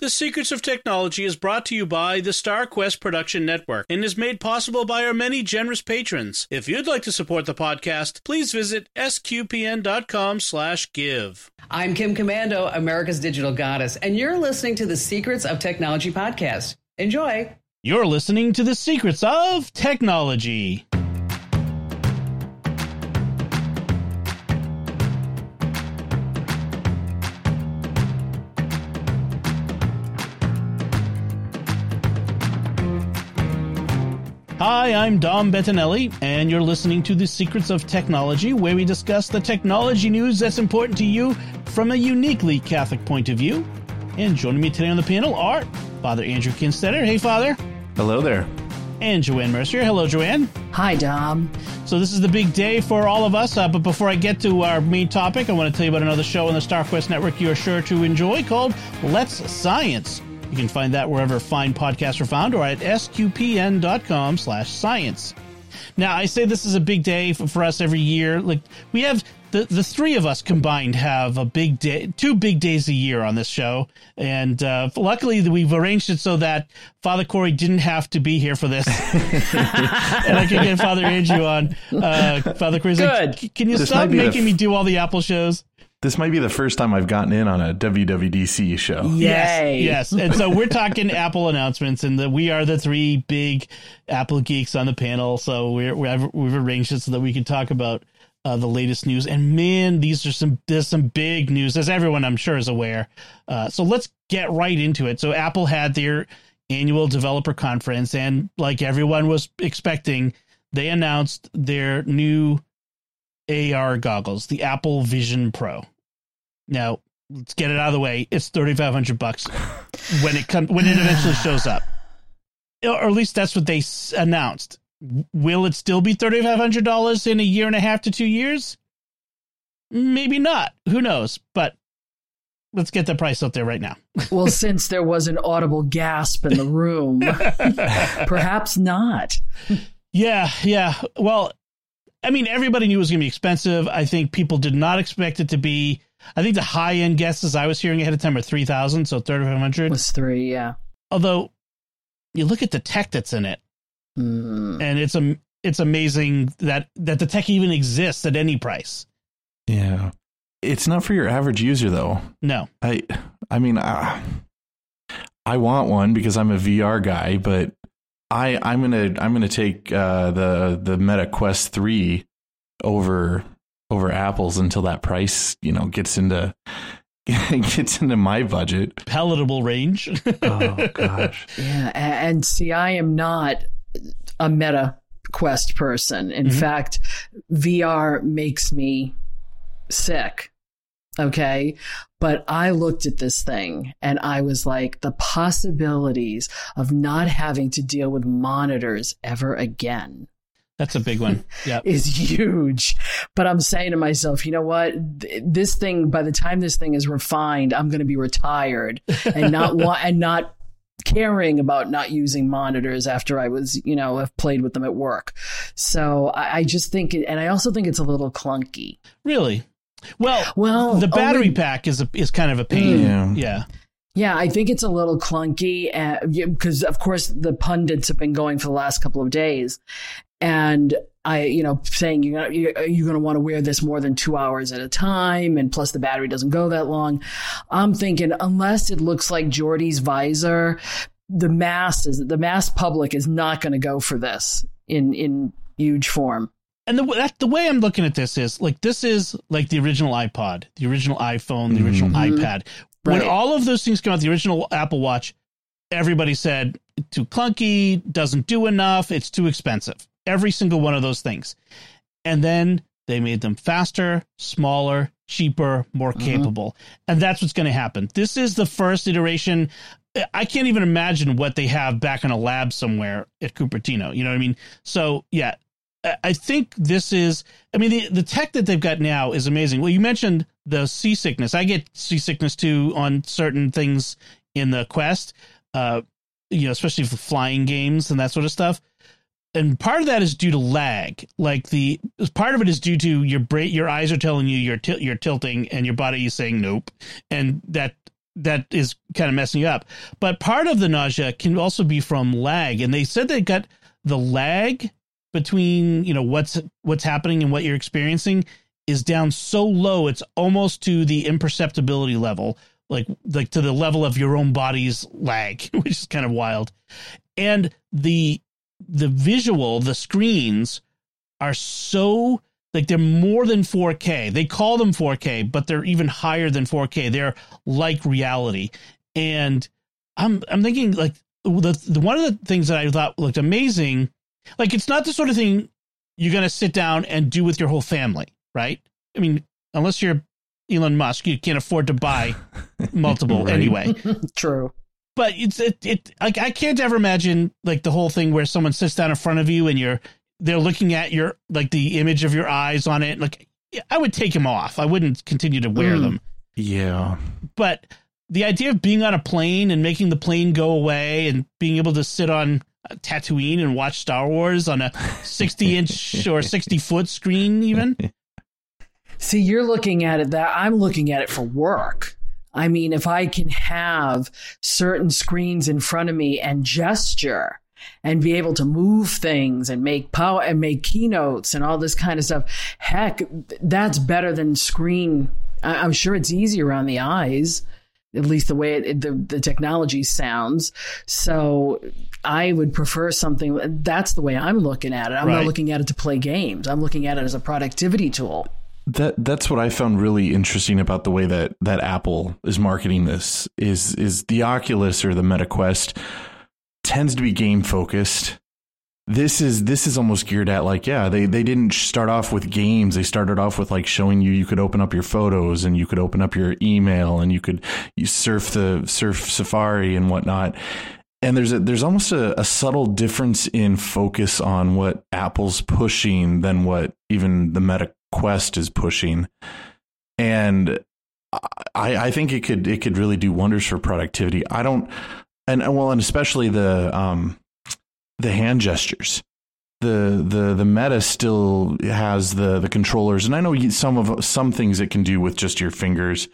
The Secrets of Technology is brought to you by the StarQuest Production Network and is made possible by our many generous patrons. If you'd like to support the podcast, please visit sqpn.com/give. I'm Kim Commando, America's digital goddess, and you're listening to the Secrets of Technology podcast. Enjoy. You're listening to the Secrets of Technology. Hi, I'm Dom Bettinelli, and you're listening to The Secrets of Technology, where we discuss the technology news that's important to you from a uniquely Catholic point of view. And joining me today on the panel are Father Andrew Kinstetter. Hey, Father. Hello there. And Joanne Mercer. Hello, Joanne. Hi, Dom. So this is the big day for all of us, but before I get to our main topic, I want to tell you about another show on the StarQuest Network you're sure to enjoy called Let's Science. You can find that wherever fine podcasts are found or at sqpn.com/science. Now, I say this is a big day for us every year. Like, we have the three of us combined have a big day, two big days a year on this show. And luckily, we've arranged it so that Father Corey didn't have to be here for this. And I can get Father Andrew on. Father Corey's like, can you stop making me do all the Apple shows? This might be the first time I've gotten in on a WWDC show. Yay. Yes. And so we're talking Apple announcements, and we are the three big Apple geeks on the panel. So we've arranged it so that we can talk about the latest news. And man, there's some big news, as everyone I'm sure is aware. So let's get right into it. So Apple had their annual developer conference, and like everyone was expecting, they announced their new AR goggles, the Apple Vision Pro. Now, let's get it out of the way. It's $3,500 when it eventually shows up, or at least that's what they announced. Will it still be $3,500 in a year and a half to 2 years? Maybe not. Who knows? But let's get the price up there right now. Well, since there was an audible gasp in the room, perhaps not. Yeah. Well, I mean, everybody knew it was going to be expensive. I think people did not expect it to be. I think the high end guesses I was hearing ahead of time were $3,000, so $3,500 was $3,000, yeah. Although you look at the tech that's in it, and it's amazing that the tech even exists at any price. Yeah, it's not for your average user though. No, I mean, I want one because I'm a VR guy, but I'm gonna take the Meta Quest 3 over Apple's until that price, you know, gets into my budget. Palatable range. Oh gosh. Yeah, and see, I am not a Meta Quest person. In fact, VR makes me sick. Okay. But I looked at this thing and I was like, the possibilities of not having to deal with monitors ever again. That's a big one. Yeah. Is huge. But I'm saying to myself, you know what? This thing, by the time this thing is refined, I'm going to be retired and not caring about not using monitors after I was, you know, have played with them at work. So I just think, and I also think it's a little clunky. Really? Well, the battery pack is kind of a pain. Yeah, I think it's a little clunky because, of course, the pundits have been going for the last couple of days, and saying you're going to want to wear this more than 2 hours at a time, and plus the battery doesn't go that long. I'm thinking unless it looks like Geordie's visor, the mass public is not going to go for this in huge form. And the way I'm looking at this is like, this is like the original iPod, the original iPhone, the original iPad. Right. When all of those things came out, the original Apple Watch, everybody said too clunky, doesn't do enough, it's too expensive. Every single one of those things. And then they made them faster, smaller, cheaper, more capable. And that's what's going to happen. This is the first iteration. I can't even imagine what they have back in a lab somewhere at Cupertino. You know what I mean? So, yeah. I think this is, I mean, the tech that they've got now is amazing. Well, you mentioned the seasickness. I get seasickness too on certain things in the Quest, especially for flying games and that sort of stuff. And part of that is due to lag. Like part of it is due to your eyes are telling you you're tilting and your body is saying nope. And that that is kind of messing you up. But part of the nausea can also be from lag. And they said they got the lag between, you know, what's happening and what you're experiencing is down so low. It's almost to the imperceptibility level, like to the level of your own body's lag, which is kind of wild. And the visual, the screens are so, like, they're more than 4K. They call them 4K, but they're even higher than 4K. They're like reality. And I'm thinking, like, the one of the things that I thought looked amazing, like, it's not the sort of thing you're going to sit down and do with your whole family, right? I mean, unless you're Elon Musk, you can't afford to buy multiple right. Anyway. True. But it's like, I can't ever imagine, like, the whole thing where someone sits down in front of you and they're looking at your, like, the image of your eyes on it. Like, I would take them off. I wouldn't continue to wear them. Yeah. But the idea of being on a plane and making the plane go away and being able to sit on Tatooine and watch Star Wars on a 60-inch or 60-foot screen even. See, you're looking at it that I'm looking at it for work. I mean, if I can have certain screens in front of me and gesture and be able to move things and make power and make keynotes and all this kind of stuff, heck, that's better than screen. I'm sure it's easier on the eyes, at least the way the technology sounds. So I would prefer something. That's the way I'm looking at it. I'm not looking at it to play games. I'm looking at it as a productivity tool. That's what I found really interesting about the way that Apple is marketing this is the Oculus or the Meta Quest tends to be game focused. This is almost geared at, like, yeah, they didn't start off with games. They started off with, like, showing you could open up your photos and you could open up your email and you surf the Safari and whatnot. And there's almost a subtle difference in focus on what Apple's pushing than what even the Meta Quest is pushing. And I think it could really do wonders for productivity. I don't, and especially the hand gestures. The Meta still has the controllers, and I know some things it can do with just your fingers,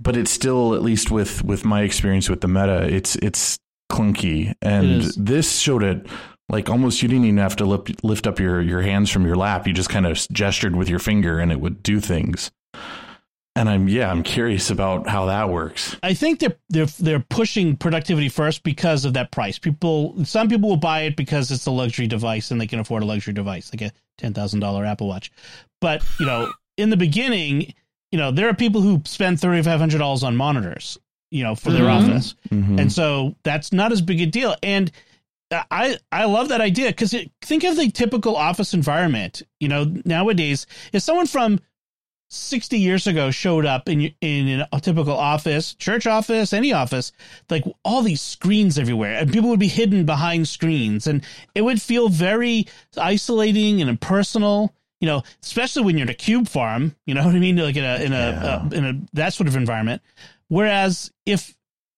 but it's still, at least with my experience with the Meta, it's clunky. And this showed it. Like, almost you didn't even have to lift up your hands from your lap. You just kind of gestured with your finger and it would do things. And I'm curious about how that works. I think they're pushing productivity first because of that price. Some people will buy it because it's a luxury device and they can afford a luxury device, like a $10,000 Apple Watch. But, you know, in the beginning, you know, there are people who spend $3,500 on monitors, you know, for their office. Mm-hmm. And so that's not as big a deal. And I love that idea, because think of the typical office environment. You know, nowadays, if someone from 60 years ago showed up in a typical office, church office, any office, like, all these screens everywhere, and people would be hidden behind screens, and it would feel very isolating and impersonal. You know, especially when you're in a cube farm. You know what I mean? Like in that sort of environment. Whereas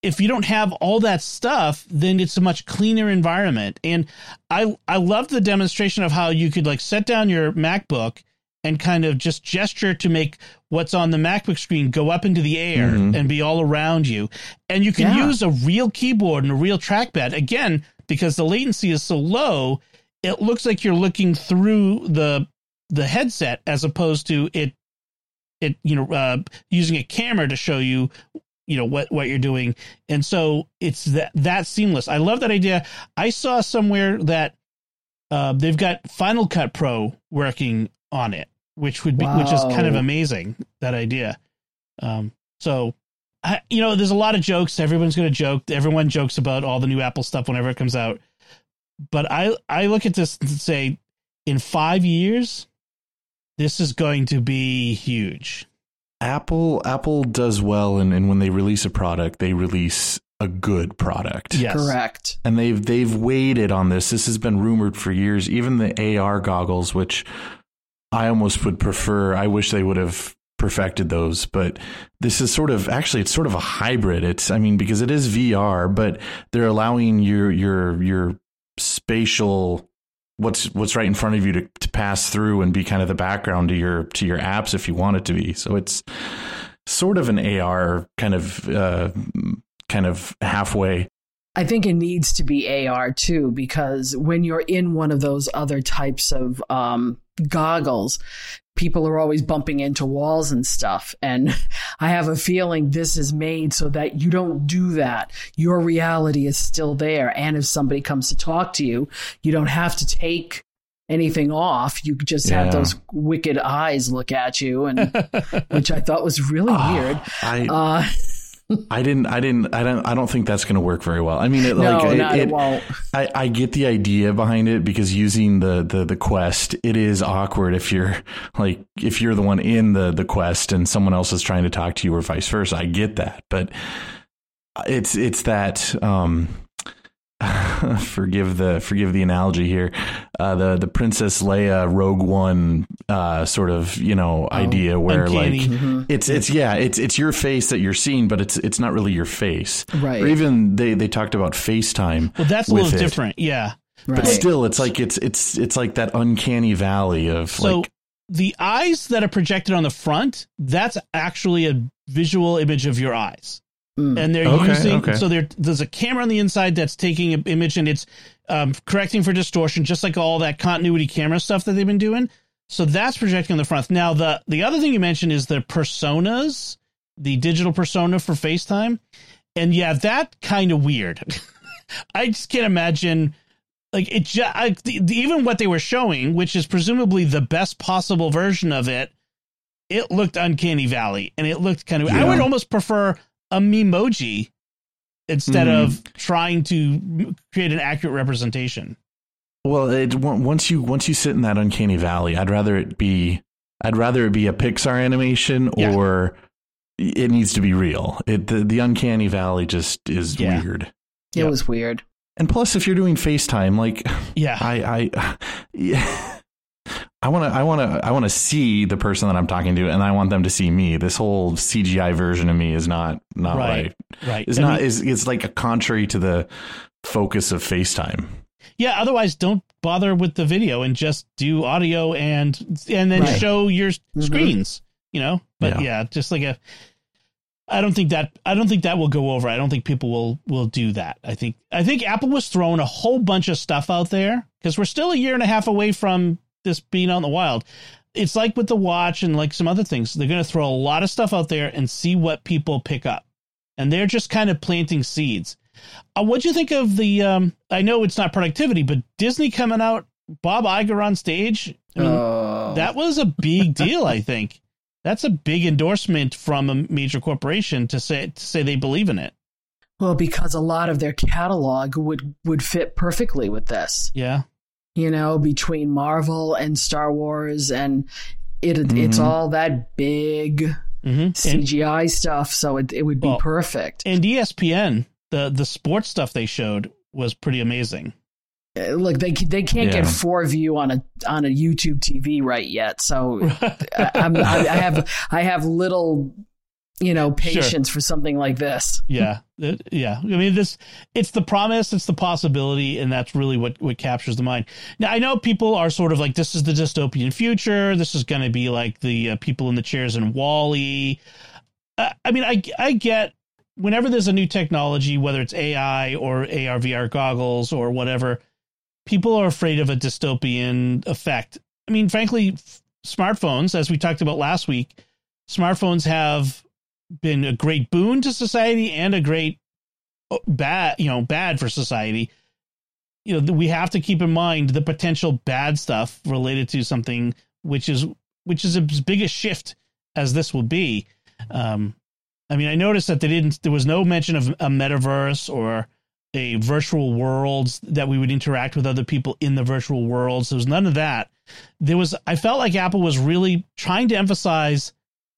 if you don't have all that stuff, then it's a much cleaner environment. And I love the demonstration of how you could, like, set down your MacBook and kind of just gesture to make what's on the MacBook screen go up into the air and be all around you. And you can use a real keyboard and a real trackpad. Again, because the latency is so low, it looks like you're looking through the headset, as opposed to it you know, using a camera to show you, you know, what you're doing. And so it's that seamless. I love that idea. I saw somewhere that they've got Final Cut Pro working on it, which would be, which is kind of amazing, that idea. You know, there's a lot of jokes. Everyone's going to joke. Everyone jokes about all the new Apple stuff whenever it comes out. But I look at this and say, in 5 years, this is going to be huge. Apple does well, and when they release a product, they release a good product. Yes. Correct. And they've waited on this. This has been rumored for years. Even the AR goggles, which I almost would prefer. I wish they would have perfected those, but this is sort of, actually, it's sort of a hybrid. It's, I mean, because it is VR, but they're allowing your spatial, what's right in front of you to pass through and be kind of the background to your apps if you want it to be. So it's sort of an AR kind of halfway. I think it needs to be AR too, because when you're in one of those other types of goggles, people are always bumping into walls and stuff. And I have a feeling this is made so that you don't do that. Your reality is still there. And if somebody comes to talk to you, you don't have to take anything off. You just have those wicked eyes look at you, and which I thought was really weird. I don't think that's going to work very well. I mean, it won't. I get the idea behind it, because using the Quest, it is awkward if you're the one in the Quest and someone else is trying to talk to you, or vice versa. I get that, but it's that forgive the analogy here, the Princess Leia Rogue One sort of idea where uncanny. It's your face that you're seeing, but it's not really your face, right? Or even they talked about FaceTime. Well, that's a little different, yeah. Right. But still, it's like that uncanny valley of the eyes that are projected on the front. That's actually a visual image of your eyes. And they're so there's a camera on the inside that's taking an image, and it's correcting for distortion, just like all that continuity camera stuff that they've been doing. So that's projecting on the front. Now, the other thing you mentioned is the personas, the digital persona for FaceTime. And yeah, that kind of weird. I just can't imagine even what they were showing, which is presumably the best possible version of it. It looked uncanny valley, and it looked kind of, I would almost prefer a memoji instead of trying to create an accurate representation. Well, once you sit in that uncanny valley, I'd rather it be a Pixar animation, or it needs to be real. The uncanny valley just is weird. It was weird. And plus, if you're doing FaceTime, I want to see the person that I'm talking to, and I want them to see me. This whole CGI version of me is not right. Right. It's like a contrary to the focus of FaceTime. Yeah. Otherwise, don't bother with the video and just do audio and then show your screens. You know. But I don't think that will go over. I don't think people will do that. I think Apple was throwing a whole bunch of stuff out there, because we're still a year and a half away from this being out in the wild. It's like with the watch and like some other things, they're going to throw a lot of stuff out there and see what people pick up, and they're just kind of planting seeds. What'd you think of the I know it's not productivity, but Disney coming out, Bob Iger on stage? I mean, that was a big deal. I think that's a big endorsement from a major corporation to say they believe in it. Well, because a lot of their catalog would fit perfectly with this. Yeah. You know, between Marvel and Star Wars, and it's all that big CGI stuff, so it would be perfect. And ESPN, the sports stuff they showed was pretty amazing. Look, they can't get 4View on a YouTube TV right yet, so I have little, patience for something like this. Yeah. I mean, it's the promise, it's the possibility, and that's really what captures the mind. Now, I know people are sort of like, this is the dystopian future. This is going to be like the people in the chairs in Wall-E. I mean, I get whenever there's a new technology, whether it's AI or AR, VR goggles or whatever, people are afraid of a dystopian effect. I mean, frankly, smartphones, as we talked about last week, smartphones have been a great boon to society and a great bad for society. You know, we have to keep in mind the potential bad stuff related to something which is as big a shift as this will be. I mean, I noticed that there was no mention of a metaverse or a virtual worlds that we would interact with other people in the virtual worlds. There was none of that. I felt like Apple was really trying to emphasize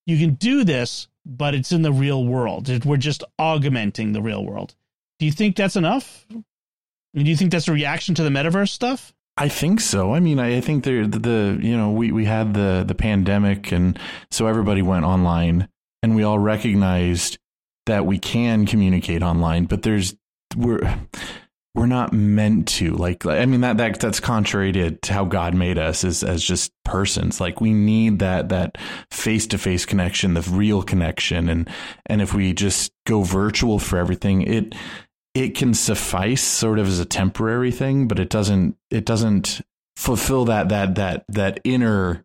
you can do this, but it's in the real world. We're just augmenting the real world. Do you think that's enough? I mean, do you think that's a reaction to the metaverse stuff? I think so. I mean, I think we had the pandemic, and so everybody went online, and we all recognized that we can communicate online, but we're not meant to, like, I mean, that's contrary to how God made us as just persons. Like, we need that face-to-face connection, the real connection. And if we just go virtual for everything, it can suffice sort of as a temporary thing, but it doesn't fulfill that inner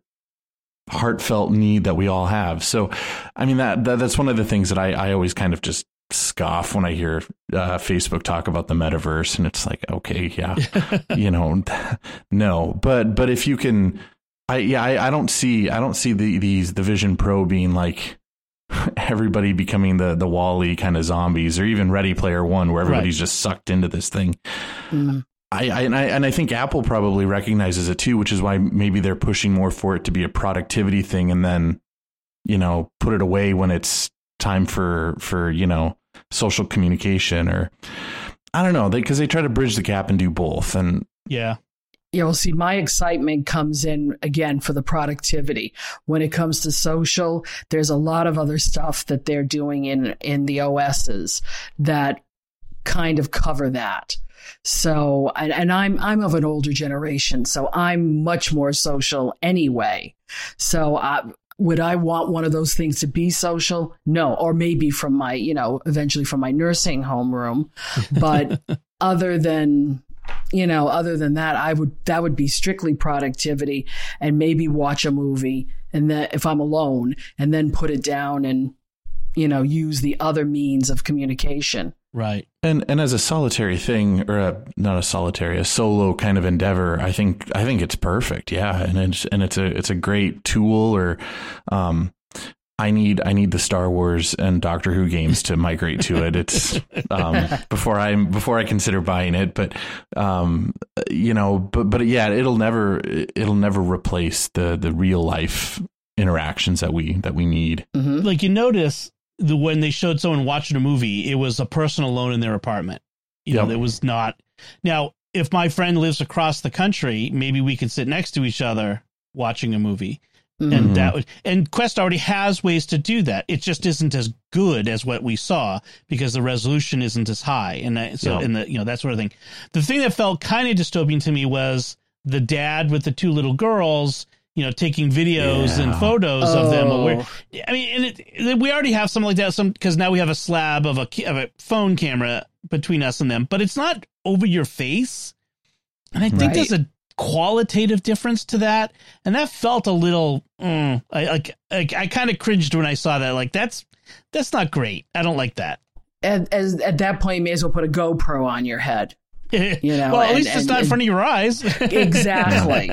heartfelt need that we all have. So, I mean, that's one of the things that I always kind of just scoff when I hear Facebook talk about the metaverse, and it's like, okay, yeah, you know, no, but if you can, I don't see the Vision Pro being like everybody becoming the Wall-E kind of zombies, or even Ready Player One, where everybody's just sucked into this thing. Mm. I think Apple probably recognizes it too, which is why maybe they're pushing more for it to be a productivity thing, and then, you know, put it away when it's time for, you know, social communication, or I don't know, because they try to bridge the gap and do both. And yeah, well, see, my excitement comes in again for the productivity. When it comes to social, there's a lot of other stuff that they're doing in the OSs that kind of cover that. So, and I'm of an older generation, so I'm much more social anyway. So would I want one of those things to be social? No, or maybe from my, you know, eventually from my nursing home room. But other than that, that would be strictly productivity, and maybe watch a movie, and then if I'm alone, and then put it down and, you know, use the other means of communication. Right. And as a solitary thing, or a solo kind of endeavor, I think it's perfect. Yeah. And it's a great tool, or I need the Star Wars and Doctor Who games to migrate to it. It's before I consider buying it, but yeah, it'll never replace the real life interactions that we need. Mm-hmm. Like, you notice when they showed someone watching a movie, it was a person alone in their apartment. You know, there was not. Now, if my friend lives across the country, maybe we could sit next to each other watching a movie. Mm-hmm. And Quest already has ways to do that. It just isn't as good as what we saw because the resolution isn't as high. And that sort of thing. The thing that felt kind of dystopian to me was the dad with the two little girls, you know, taking videos and photos of them. We already have something like that. Because now we have a slab of a phone camera between us and them, but it's not over your face. And I think there's a qualitative difference to that. And that felt a little, I kind of cringed when I saw that. Like, that's not great. I don't like that. And at that point, you may as well put a GoPro on your head. You know, well, at least it's not in front of your eyes. Exactly.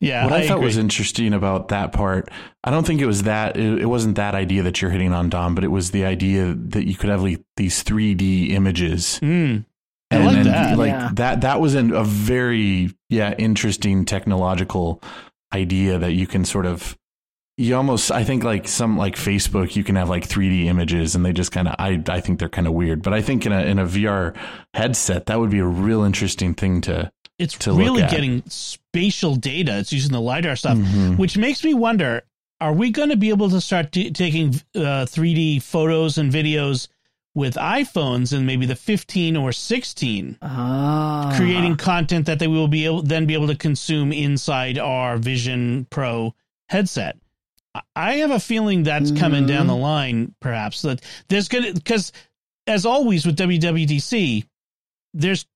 Yeah, what I thought was interesting about that part, I don't think it was that it wasn't that idea that you're hitting on, Dom, but it was the idea that you could have like these 3D images. Mm. That was a very interesting technological idea that you can sort of, you almost, I think, like some, like Facebook, you can have like 3D images, and they just kind of, I think they're kind of weird, but I think in a VR headset that would be a real interesting thing to. It's really getting spatial data. It's using the LiDAR stuff, mm-hmm. which makes me wonder, are we going to be able to start taking 3D photos and videos with iPhones in maybe the 15 or 16, creating content that they will be able to consume inside our Vision Pro headset? I have a feeling that's mm-hmm. coming down the line, perhaps. That there's going, because as always with WWDC, there's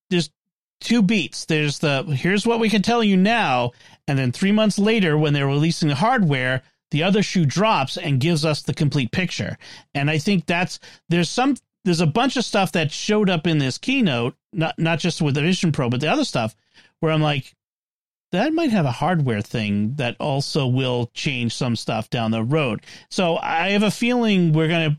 two beats. There's here's what we can tell you now, and then 3 months later, when they're releasing the hardware, the other shoe drops and gives us the complete picture. And I think there's a bunch of stuff that showed up in this keynote, not just with the Vision Pro, but the other stuff, where I'm like, that might have a hardware thing that also will change some stuff down the road. So I have a feeling when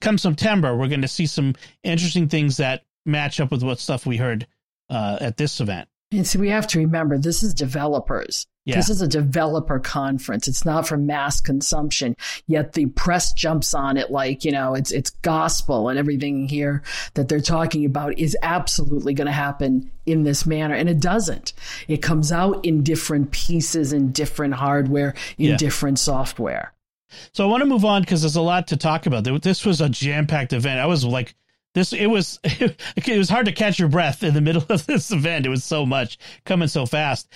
comes September, we're going to see some interesting things that match up with what stuff we heard at this event. And so we have to remember, this is developers. Yeah. This is a developer conference. It's not for mass consumption, yet the press jumps on it like, you know, it's gospel, and everything here that they're talking about is absolutely going to happen in this manner. And it doesn't. It comes out in different pieces, in different hardware, in different software. So I want to move on because there's a lot to talk about. This was a jam-packed event. I was like, It was hard to catch your breath in the middle of this event. It was so much coming so fast.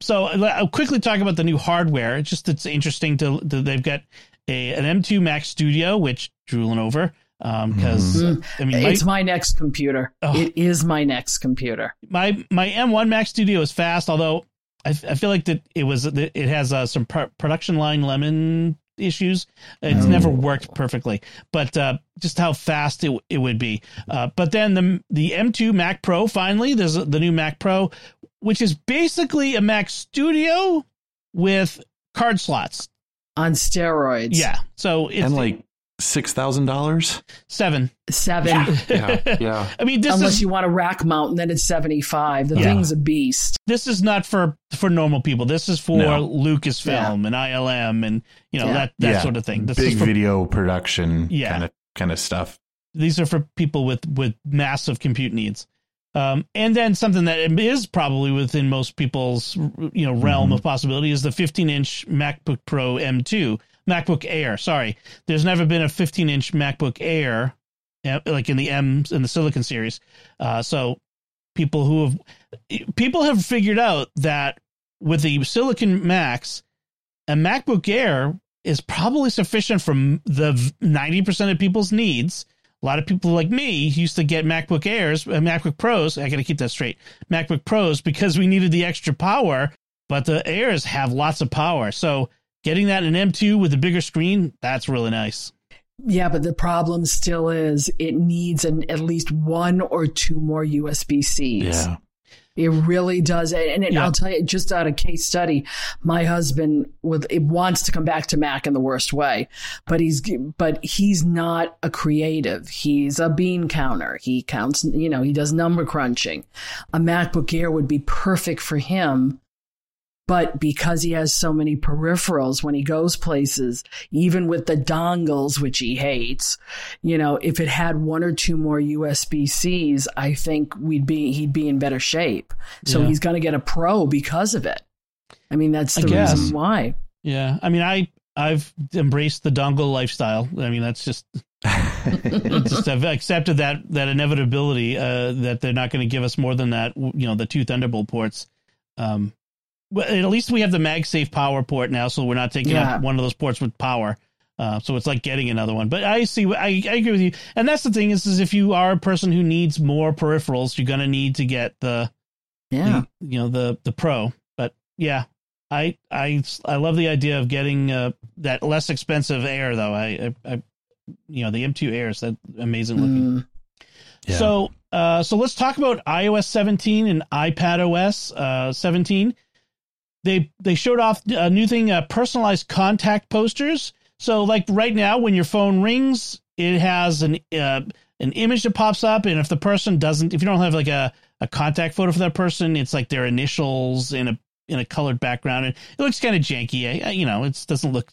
So I'll quickly talk about the new hardware. It's interesting to they've got an M2 Mac Studio, which drooling over. Because I mean, it's my next computer. It is my next computer. My M1 Mac Studio is fast, although I feel like that it has some production line lemon issues. It's never worked perfectly, but just how fast it would be. But then the M2 Mac Pro, finally, there's the new Mac Pro, which is basically a Mac Studio with card slots on steroids. Yeah, so it's like $6,000? Seven. Yeah. I mean, unless you want a rack mount, and then it's $75. The thing's a beast. This is not for normal people. This is for Lucasfilm and ILM and that sort of thing. This big is for video production kind of stuff. These are for people with massive compute needs. And then something that is probably within most people's realm of possibility is the 15-inch MacBook Pro M2. MacBook Air, sorry. There's never been a 15-inch MacBook Air, like in the M's in the Silicon series. So people have figured out that with the Silicon Macs, a MacBook Air is probably sufficient for the 90% of people's needs. A lot of people like me used to get MacBook Airs, MacBook Pros. I got to keep that straight. MacBook Pros, because we needed the extra power, but the Airs have lots of power. So getting that in M2 with a bigger screen, that's really nice. Yeah, but the problem still is it needs at least one or two more USB-Cs. Yeah. It really does. And I'll tell you, just out of case study, my husband wants to come back to Mac in the worst way, but he's not a creative. He's a bean counter. He counts, he does number crunching. A MacBook Air would be perfect for him. But because he has so many peripherals when he goes places, even with the dongles, which he hates, if it had one or two more USB-Cs, I think he'd be in better shape. So he's going to get a Pro because of it. I mean, that's the reason why. Yeah. I mean, I've embraced the dongle lifestyle. I mean, that's just... I've accepted that inevitability that they're not going to give us more than that, the two Thunderbolt ports. Well, at least we have the MagSafe power port now, so we're not taking up one of those ports with power. So it's like getting another one. But I agree with you. And that's the thing is if you are a person who needs more peripherals, you're going to need to get the Pro. But I love the idea of getting that less expensive Air though. I the M2 Air is that amazing looking. Yeah. So let's talk about iOS 17 and iPadOS 17. They showed off a new thing, personalized contact posters. So like right now, when your phone rings, it has an image that pops up. And if the person if you don't have like a contact photo for that person, it's like their initials in a colored background. And it looks kind of janky. It doesn't look,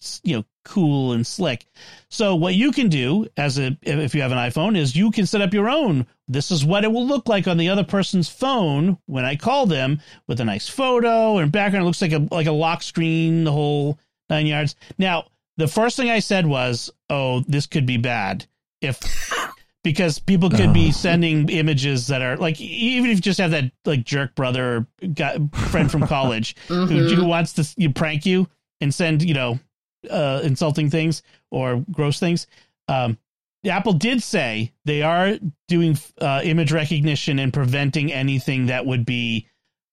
cool and slick. So what you can do if you have an iPhone is you can set up your own. This is what it will look like on the other person's phone when I call them, with a nice photo and background. It looks like a lock screen, the whole 9 yards. Now, the first thing I said was, oh, this could be bad because people could be sending images that are like, even if you just have that like jerk brother or friend from college who wants to prank you and send, insulting things or gross things. Apple did say they are doing image recognition and preventing anything that would be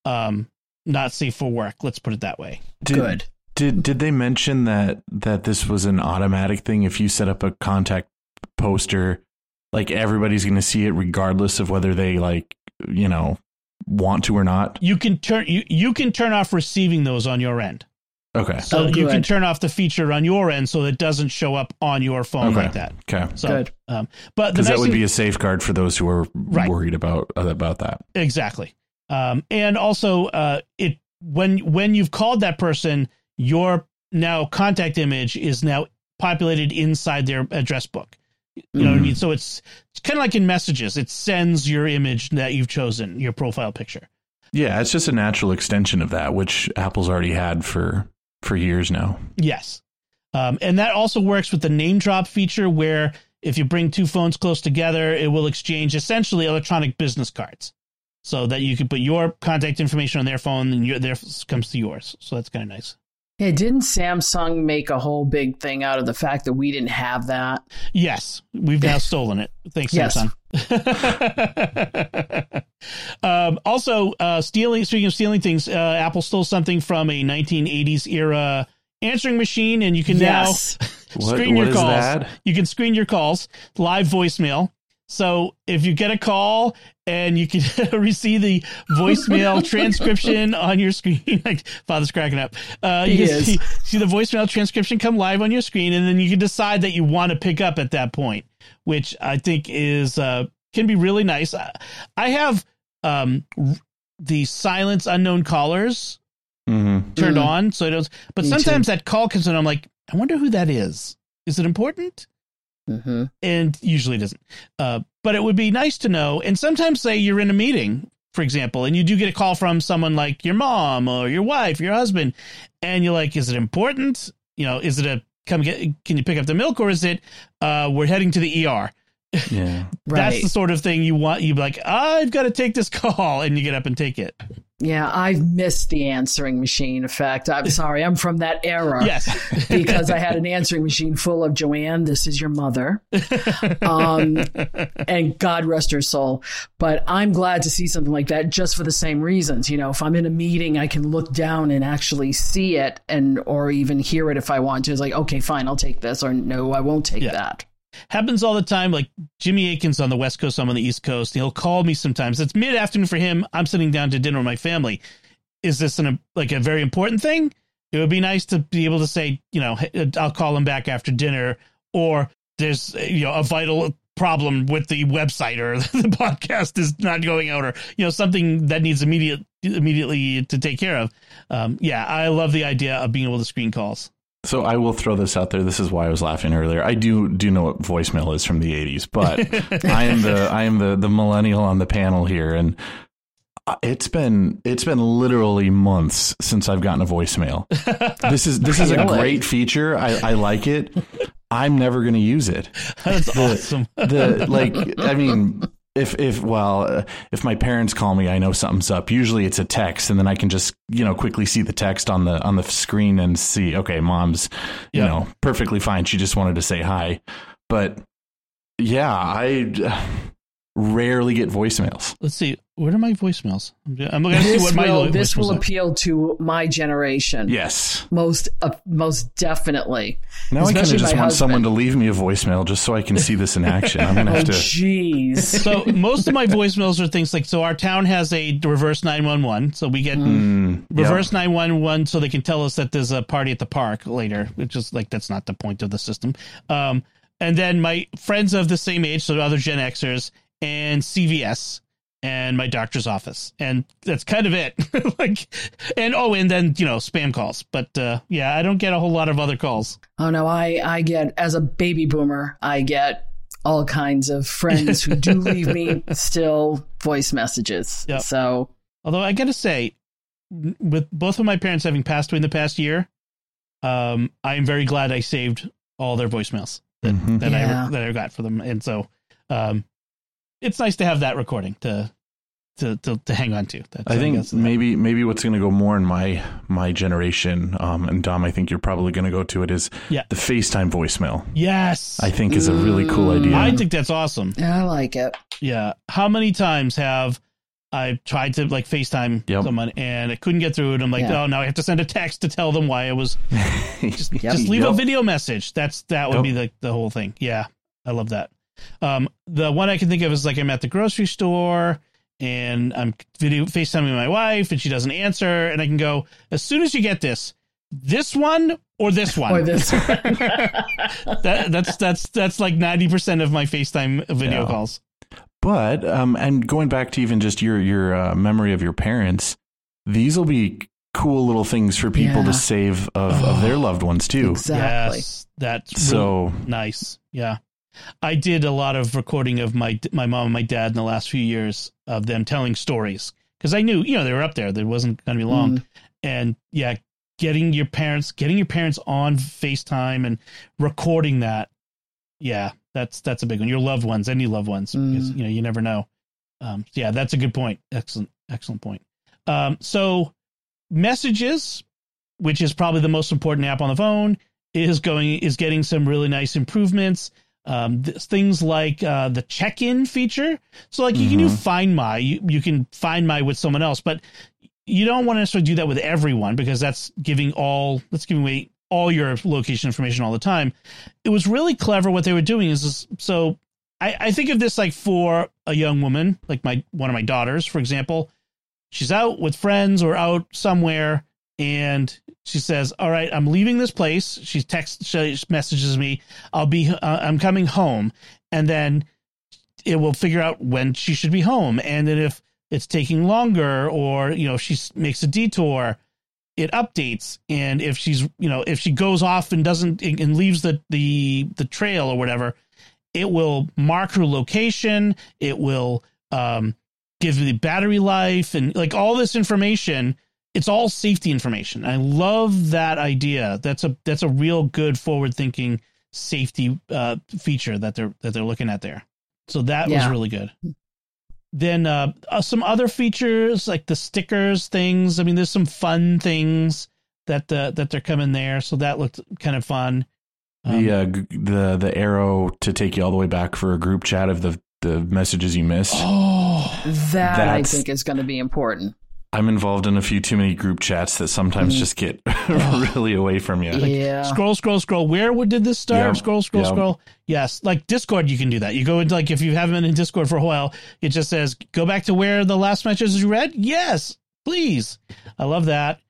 not safe for work. Let's put it that way. Good. Did they mention that this was an automatic thing? If you set up a contact poster, like everybody's going to see it regardless of whether they want to or not. You can turn off receiving those on your end. Okay. So you can turn off the feature on your end so it doesn't show up on your phone like that. Okay. So, good. But because that would be a safeguard for those who are worried about that. Exactly. And also, when you've called that person, your now contact image is now populated inside their address book. You know what I mean? So it's kind of like in messages. It sends your image that you've chosen, your profile picture. Yeah, it's just a natural extension of that, which Apple's already had for years now. Yes. And that also works with the name drop feature where If you bring two phones close together, it will exchange essentially electronic business cards so that you can put your contact information on their phone and their comes to yours. So that's kind of nice. Yeah, didn't Samsung make a whole big thing out of the fact that we didn't have that? Yes, we've now stolen it. Thanks, yes. Samsung. Stealing. Speaking of stealing things, Apple stole something from a 1980s era answering machine, and you can now screen your calls. That? You can screen your calls, live voicemail. So if you get a call and you can receive the voicemail transcription on your screen, like Father's cracking up, you can see the voicemail transcription come live on your screen, and then you can decide that you want to pick up at that point, which I think is can be really nice. I have the silence unknown callers turned on, so it does. But sometimes that call comes in, I'm like, I wonder who that is. Is it important? Mm-hmm. And usually it doesn't. But it would be nice to know. And sometimes, say you're in a meeting, for example, and you do get a call from someone like your mom or your wife, or your husband, and you're like, is it important? You know, is it a can you pick up the milk, or is it we're heading to the ER? Yeah, that's the sort of thing you want. You'd be like, I've got to take this call, and you get up and take it. Yeah, I've missed the answering machine effect. I'm sorry, I'm from that era. Yes, because I had an answering machine full of Joanne, this is your mother, and God rest her soul. But I'm glad to see something like that just for the same reasons. You know, if I'm in a meeting, I can look down and actually see it, and or even hear it if I want to. It's like, okay, fine, I'll take this, or no, I won't take that. Happens all the time. Like Jimmy Akins on the West Coast, I'm on the East Coast. He'll call me sometimes. It's mid-afternoon for him. I'm sitting down to dinner with my family. Is this a very important thing? It would be nice to be able to say, you know, I'll call him back after dinner, or there's, you know, a vital problem with the website, or the podcast is not going out, or, you know, something that needs immediately to take care of. I love the idea of being able to screen calls. So I will throw this out there. This is why I was laughing earlier. I do know what voicemail is from the 80s, but I am the millennial on the panel here, and it's been literally months since I've gotten a voicemail. This is a great feature. I like it. I'm never going to use it. That's awesome. If my parents call me, I know something's up. Usually it's a text, and then I can just, you know, quickly see the text on the screen and see, okay, mom's, you know, perfectly fine. She just wanted to say hi. But yeah, I rarely get voicemails. Let's see. What are my voicemails? I'm looking to see what this will appeal to my generation. Yes. Most definitely. Now I kind of just want someone to leave me a voicemail just so I can see this in action. I'm going to have to. Jeez. So most of my voicemails are things like, so our town has a reverse 911. So we get reverse 911 so they can tell us that there's a party at the park later, which is like, that's not the point of the system. And then my friends of the same age, so other Gen Xers, and CVS and my doctor's office. And that's kind of it. And then, you know, spam calls. But I don't get a whole lot of other calls. Oh, no, I get, as a baby boomer, I get all kinds of friends who do leave me still voice messages. Yep. So, although I got to say, with both of my parents having passed away in the past year, I'm very glad I saved all their voicemails that I got for them. And so, it's nice to have that recording to hang on to. That's, I think maybe what's going to go more in my generation, and Dom, I think you're probably going to go to it, is the FaceTime voicemail. Yes. I think is a really cool idea. I think that's awesome. Yeah, I like it. Yeah. How many times have I tried to like FaceTime someone and I couldn't get through it? I'm like, now I have to send a text to tell them why I was just leave a video message. That would be like the whole thing. Yeah. I love that. The one I can think of is like I'm at the grocery store and I'm FaceTiming my wife and she doesn't answer, and I can go, as soon as you get this one or this one. Or this one. That's like 90% of my FaceTime video calls. But and going back to even just your memory of your parents, these will be cool little things for people to save of their loved ones too. Exactly. Yes, that's so really nice. Yeah. I did a lot of recording of my mom and my dad in the last few years of them telling stories, because I knew, you know, they were up there. That wasn't going to be long. And getting your parents on FaceTime and recording that. Yeah, That's a big one. Your loved ones, any loved ones, because, you know, you never know. So yeah, that's a good point. Excellent point. So Messages, which is probably the most important app on the phone, is getting some really nice improvements. Things like the check-in feature. So like you can do Find My, you can Find My with someone else, but you don't want to necessarily do that with everyone, because that's giving away all your location information all the time. It was really clever what they were doing. I think of this like for a young woman, like one of my daughters, for example. She's out with friends or out somewhere, and she says, "All right, I'm leaving this place." She messages me, "I'm coming home," and then it will figure out when she should be home. And then if it's taking longer, or she makes a detour, it updates. And if she goes off and leaves the trail or whatever, it will mark her location. It will give you the battery life and like all this information. It's all safety information. I love that idea. That's a real good forward thinking safety feature that they're looking at there. So that was really good. Then some other features like the stickers things. I mean, there's some fun things that they're coming there. So that looked kind of fun. The arrow to take you all the way back for a group chat of the messages you missed. That I think is going to be important. I'm involved in a few too many group chats that sometimes just get really away from you. Yeah. Like, scroll. Where did this start? Yeah. Scroll. Yes. Like Discord, you can do that. You go into, like, if you haven't been in Discord for a while, it just says, go back to where the last message you read. Yes, please. I love that.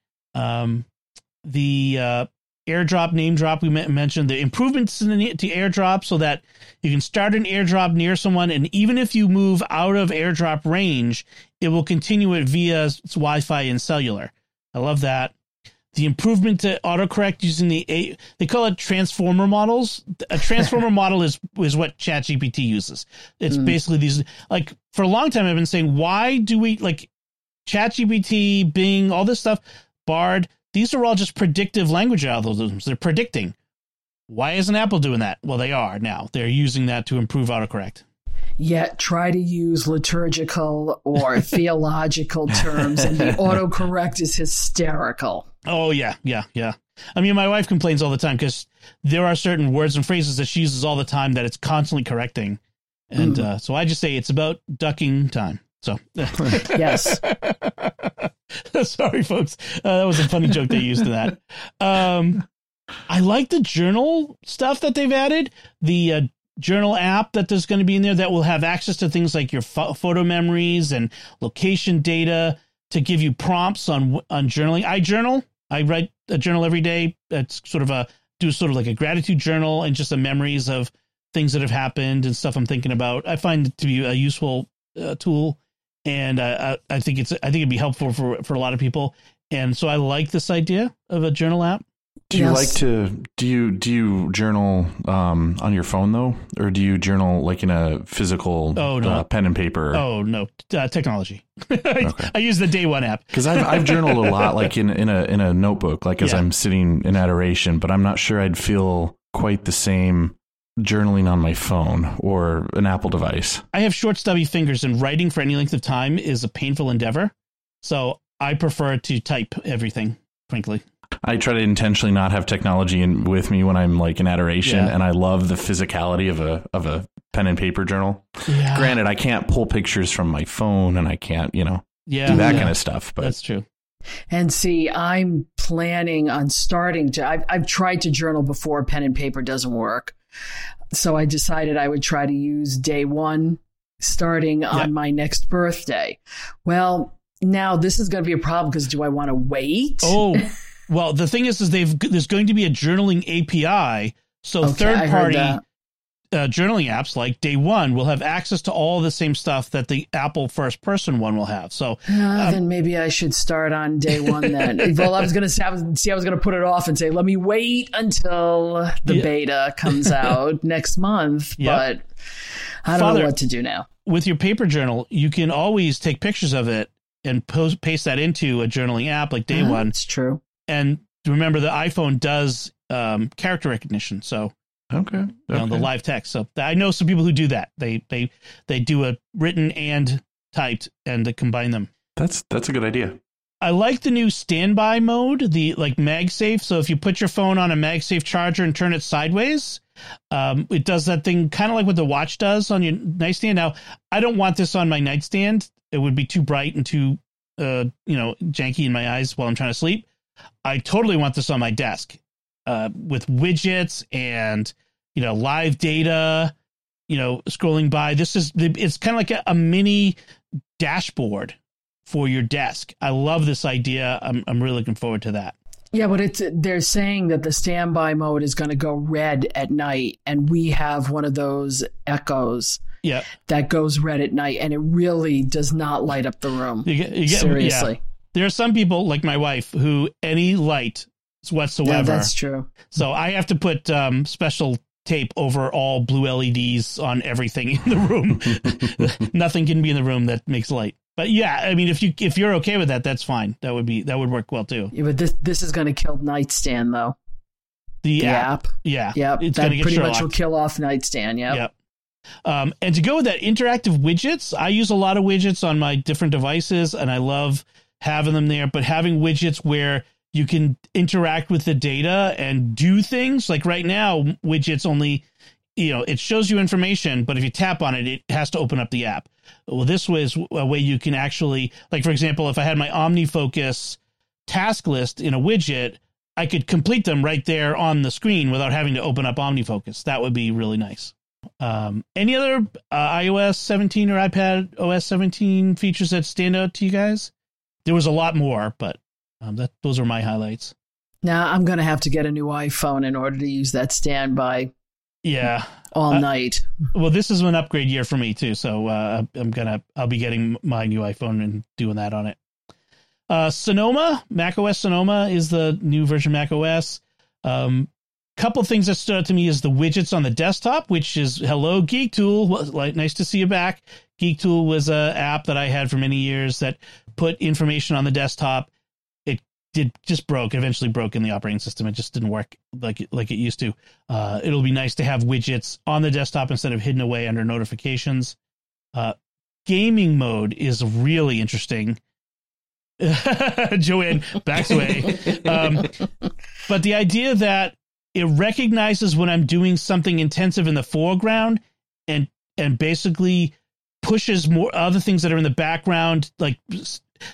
The AirDrop name drop, we mentioned the improvements to AirDrop, so that you can start an AirDrop near someone, and even if you move out of AirDrop range, it will continue it via its Wi-Fi and cellular. I love that. The improvement to autocorrect using they call it transformer models. A transformer model is what ChatGPT uses. It's basically these, like, for a long time I've been saying, why do we, like, ChatGPT, Bing, all this stuff, Bard, these are all just predictive language algorithms. They're predicting. Why isn't Apple doing that? Well, they are now. They're using that to improve autocorrect. Yet try to use liturgical or theological terms, and the autocorrect is hysterical. Oh, yeah. I mean, my wife complains all the time because there are certain words and phrases that she uses all the time that it's constantly correcting. And so I just say it's about ducking time. So yes. Sorry, folks. That was a funny joke they used to that. I like the journal stuff that they've added. The journal app that there's going to be in there that will have access to things like your photo memories and location data to give you prompts on journaling. I write a journal every day. That's sort of like a gratitude journal and just the memories of things that have happened and stuff I'm thinking about. I find it to be a useful tool. And I think it'd be helpful for a lot of people. And so I like this idea of a journal app. Do you journal on your phone though? Or do you journal like in a physical pen and paper? Oh, no. Technology. Okay. I use the Day One app. Cause I've journaled a lot, like in a notebook, like as I'm sitting in adoration, but I'm not sure I'd feel quite the same journaling on my phone or an Apple device. I have short, stubby fingers, and writing for any length of time is a painful endeavor. So I prefer to type everything, frankly. I try to intentionally not have technology with me when I'm like in adoration, and I love the physicality of a pen and paper journal. Yeah. Granted, I can't pull pictures from my phone, and I can't, do that kind of stuff. But that's true. And see, I'm planning on starting to. I've tried to journal before. Pen and paper doesn't work. So I decided I would try to use Day One starting on my next birthday. Well, now this is going to be a problem because do I want to wait? Oh, well, the thing is there's going to be a journaling API. So third-party journaling apps like Day One will have access to all the same stuff that the Apple first-person one will have. So then maybe I should start on Day One then. Well, I was going to put it off and say, let me wait until the beta comes out next month. Yep. But I don't know what to do now. With your paper journal, you can always take pictures of it and paste that into a journaling app like Day One. That's true. And remember, the iPhone does character recognition, so. Okay. On the live text. So I know some people who do that. They do a written and typed and they combine them. That's a good idea. I like the new standby mode, the like MagSafe. So if you put your phone on a MagSafe charger and turn it sideways, it does that thing kind of like what the watch does on your nightstand. Now, I don't want this on my nightstand. It would be too bright and too, janky in my eyes while I'm trying to sleep. I totally want this on my desk with widgets and, live data, scrolling by. It's kind of like a mini dashboard for your desk. I love this idea. I'm really looking forward to that. Yeah, but they're saying that the standby mode is going to go red at night, and we have one of those Echoes. Yeah, that goes red at night, and it really does not light up the room. Seriously. Yeah. There are some people like my wife who any light whatsoever. Yeah, that's true. So I have to put special tape over all blue LEDs on everything in the room. Nothing can be in the room that makes light. But yeah, I mean, if you're okay with that, that's fine. That would work well too. Yeah, but this is going to kill nightstand though. The app. Yeah. Yep. It's going to get pretty Sherlocked. Much will kill off nightstand. Yep. And to go with that, interactive widgets. I use a lot of widgets on my different devices, and I love having them there. But having widgets where you can interact with the data and do things, like right now, widgets only. It shows you information, but if you tap on it, it has to open up the app. Well, this was a way you can actually, like, for example, if I had my OmniFocus task list in a widget, I could complete them right there on the screen without having to open up OmniFocus. That would be really nice. Any other iOS 17 or iPad OS 17 features that stand out to you guys? There was a lot more, but those are my highlights. Now I'm going to have to get a new iPhone in order to use that standby. Yeah. All night. Well, this is an upgrade year for me too. So I'll be getting my new iPhone and doing that on it. Sonoma, macOS Sonoma is the new version of macOS. Couple things that stood out to me is the widgets on the desktop, which is hello Geek Tool. Like, nice to see you back. Geek Tool was a app that I had for many years that put information on the desktop. It eventually broke in the operating system. It just didn't work like it used to. It'll be nice to have widgets on the desktop instead of hidden away under notifications. Gaming mode is really interesting. Joanne backs away. But the idea that it recognizes when I'm doing something intensive in the foreground and basically pushes more other things that are in the background, like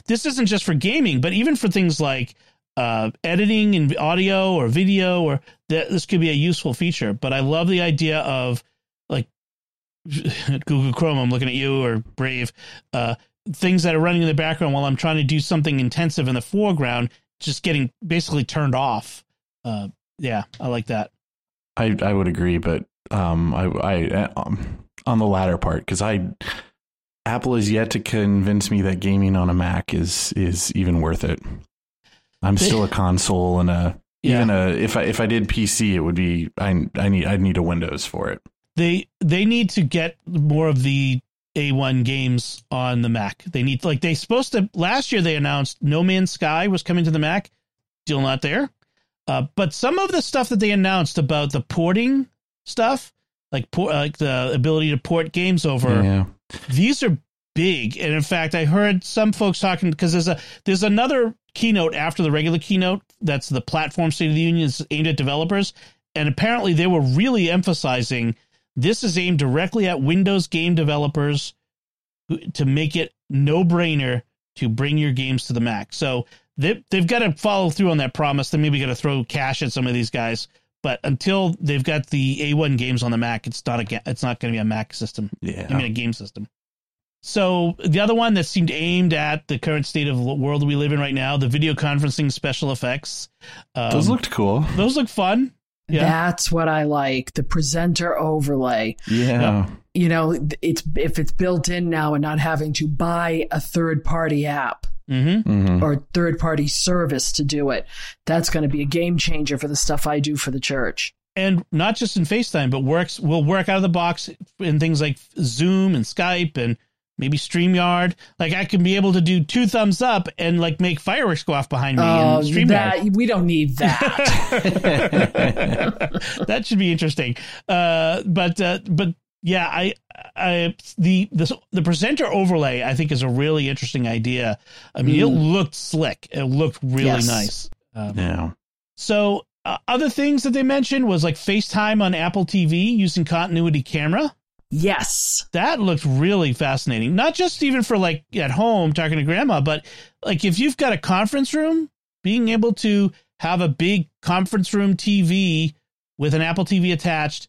this isn't just for gaming, but even for things like editing and audio or video, or this could be a useful feature. But I love the idea of, like, Google Chrome, I'm looking at you, or Brave, things that are running in the background while I'm trying to do something intensive in the foreground, just getting basically turned off. Yeah, I like that. I would agree, but on the latter part, because Apple is yet to convince me that gaming on a Mac is even worth it. I'm still a console and if I did PC, it would be I'd need a Windows for it. They need to get more of the A1 games on the Mac. Last year they announced No Man's Sky was coming to the Mac. Still not there. But some of the stuff that they announced about the porting stuff, like the ability to port games over. Yeah. These are big. And in fact, I heard some folks talking because there's another keynote after the regular keynote. That's the platform State of the Union is aimed at developers. And apparently they were really emphasizing this is aimed directly at Windows game developers to make it no brainer to bring your games to the Mac. So they've got to follow through on that promise. They maybe got to throw cash at some of these guys. But until they've got the A1 games on the Mac, it's not going to be a Mac system. Yeah. I mean, a game system. So the other one that seemed aimed at the current state of the world we live in right now, the video conferencing special effects. Those looked cool. Those look fun. Yeah. That's what I like. The presenter overlay. Yeah. If it's built in now and not having to buy a third-party app. Mm-hmm. Mm-hmm. Or third-party service to do it. That's going to be a game changer for the stuff I do for the church. And not just in FaceTime, but will work out of the box in things like Zoom and Skype and maybe StreamYard. Like I can be able to do two thumbs up and like make fireworks go off behind me. Oh, that, we don't need that. That should be interesting. But yeah, the presenter overlay I think is a really interesting idea. I mean, it looked slick. It looked really nice. So other things that they mentioned was like FaceTime on Apple TV using continuity camera. Yes. That looked really fascinating. Not just even for like at home talking to grandma, but like if you've got a conference room, being able to have a big conference room TV with an Apple TV attached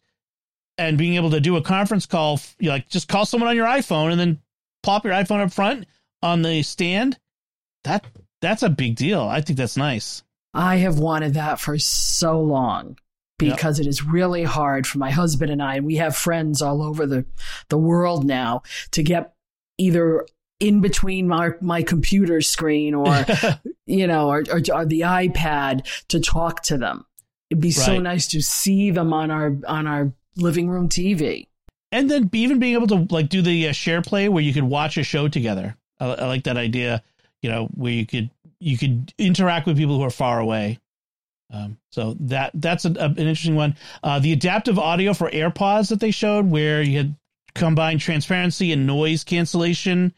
and being able to do a conference call, you know, like just call someone on your iPhone and then plop your iPhone up front on the stand. That's a big deal. I think that's nice. I have wanted that for so long. Because it is really hard for my husband and I, and we have friends all over the world now, to get either in between my computer screen or, you know, or the iPad to talk to them. It'd be so nice to see them on our living room TV. And then even being able to like do the share play where you could watch a show together. I like that idea, you know, where you could interact with people who are far away. So that's an interesting one. The adaptive audio for AirPods that they showed, where you had combined transparency and noise cancellation.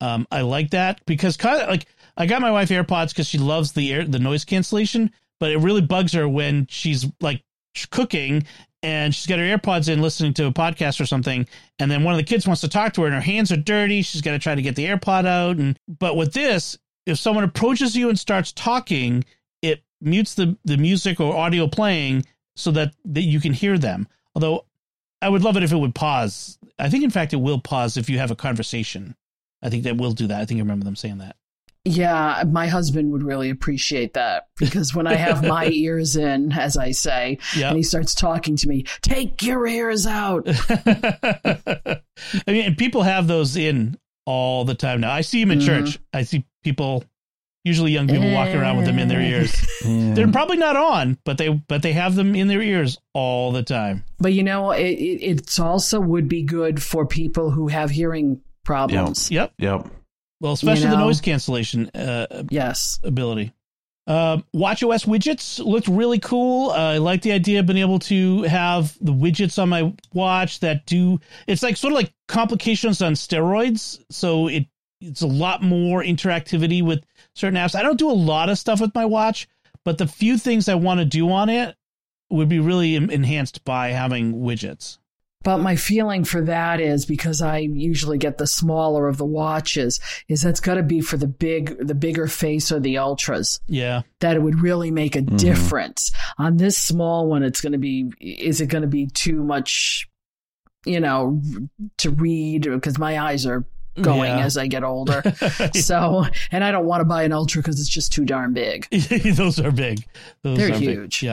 I like that because like I got my wife AirPods because she loves the noise cancellation, but it really bugs her when she's like cooking and she's got her AirPods in listening to a podcast or something. And then one of the kids wants to talk to her and her hands are dirty. She's got to try to get the AirPod out. But with this, if someone approaches you and starts talking, it mutes the music or audio playing so that you can hear them. Although I would love it if it would pause. I think, in fact, it will pause if you have a conversation. I think that will do that. I think I remember them saying that. Yeah, my husband would really appreciate that because when I have my ears in, as I say, and he starts talking to me, take your ears out. I mean, and people have those in all the time now. I see them in church. I see people... Usually young people walking around with them in their ears. They're probably not on, but they have them in their ears all the time. But, you know, it's also would be good for people who have hearing problems. Yep. Well, especially the noise cancellation ability. WatchOS widgets looked really cool. I like the idea of being able to have the widgets on my watch that do. It's like sort of like complications on steroids. So it's a lot more interactivity with certain apps. I don't do a lot of stuff with my watch, but the few things I want to do on it would be really enhanced by having widgets. But my feeling for that is, because I usually get the smaller of the watches, is that's got to be for the bigger face or the ultras. Yeah. That it would really make a difference. On this small one, is it going to be too much, you know, to read? Because my eyes are going as I get older. So, and I don't want to buy an Ultra because it's just too darn big. Those are big. They're huge. Big.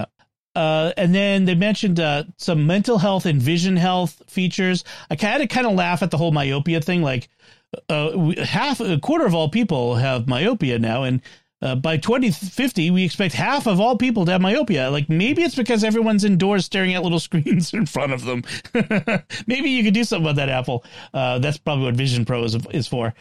Yeah. And then they mentioned some mental health and vision health features. I had to kind of laugh at the whole myopia thing. Like a quarter of all people have myopia now. And by 2050, we expect half of all people to have myopia. Like maybe it's because everyone's indoors staring at little screens in front of them. Maybe you could do something about that, Apple. That's probably what Vision Pro is for.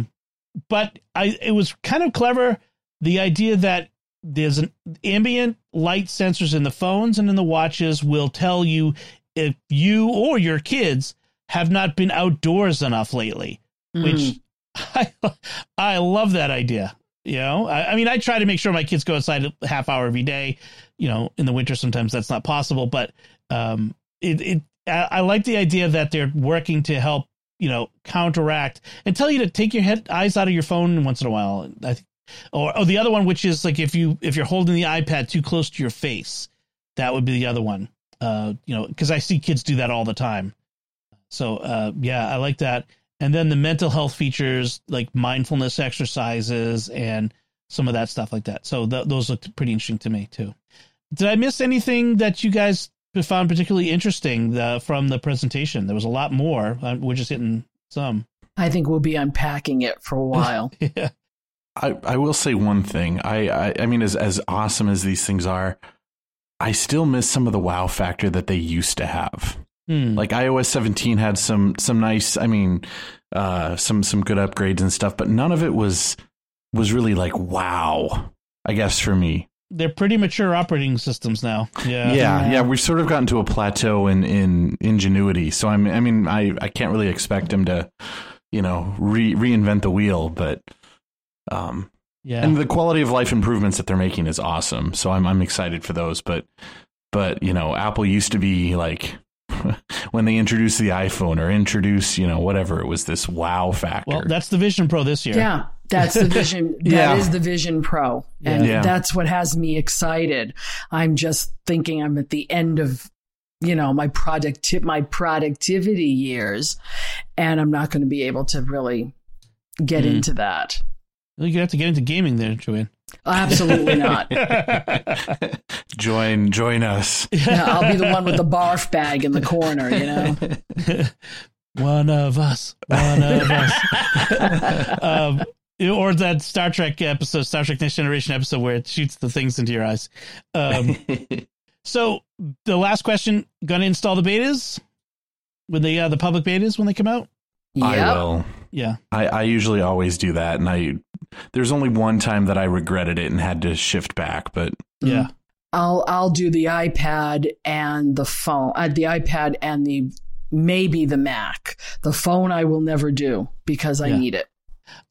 But it was kind of clever, the idea that there's an ambient light sensors in the phones and in the watches will tell you if you or your kids have not been outdoors enough lately, which I love that idea. You know, I mean, I try to make sure my kids go outside a half hour every day. You know, in the winter, sometimes that's not possible. But I like the idea that they're working to help, you know, counteract and tell you to take your eyes out of your phone once in a while. I think, or the other one, which is like if you're holding the iPad too close to your face, that would be the other one. You know, because I see kids do that all the time. So, yeah, I like that. And then the mental health features like mindfulness exercises and some of that stuff like that. So those looked pretty interesting to me, too. Did I miss anything that you guys found particularly interesting from the presentation? There was a lot more. We're just hitting some. I think we'll be unpacking it for a while. Yeah. I will say one thing. I mean, as awesome as these things are, I still miss some of the wow factor that they used to have. Like iOS 17 had some nice, I mean, some good upgrades and stuff, but none of it was really like, wow, I guess for me. They're pretty mature operating systems now. Yeah. We've sort of gotten to a plateau in ingenuity. So I mean, I can't really expect them to, you know, reinvent the wheel, but yeah. And the quality of life improvements that they're making is awesome. So I'm excited for those. But you know, Apple used to be like, when they introduced the iPhone or introduced, you know, whatever, it was this wow factor. Well, that's the Vision Pro this year. Yeah. That's the Vision. That is the Vision Pro. And that's what has me excited. I'm just thinking I'm at the end of, you know, my productivity years, and I'm not going to be able to really get into that. You have to get into gaming there, Joanne. Absolutely not. Join us. Yeah, I'll be the one with the barf bag in the corner, you know. One of us. Or that Star Trek episode, Star Trek Next Generation episode, where it shoots the things into your eyes. So the last question, going to install the betas? When they, the public betas, when they come out? Yep. I will. Yeah. I usually always do that. And there's only one time that I regretted it and had to shift back, but yeah. I'll do the iPad and the phone, the iPad and the maybe the Mac. The phone I will never do because I need it.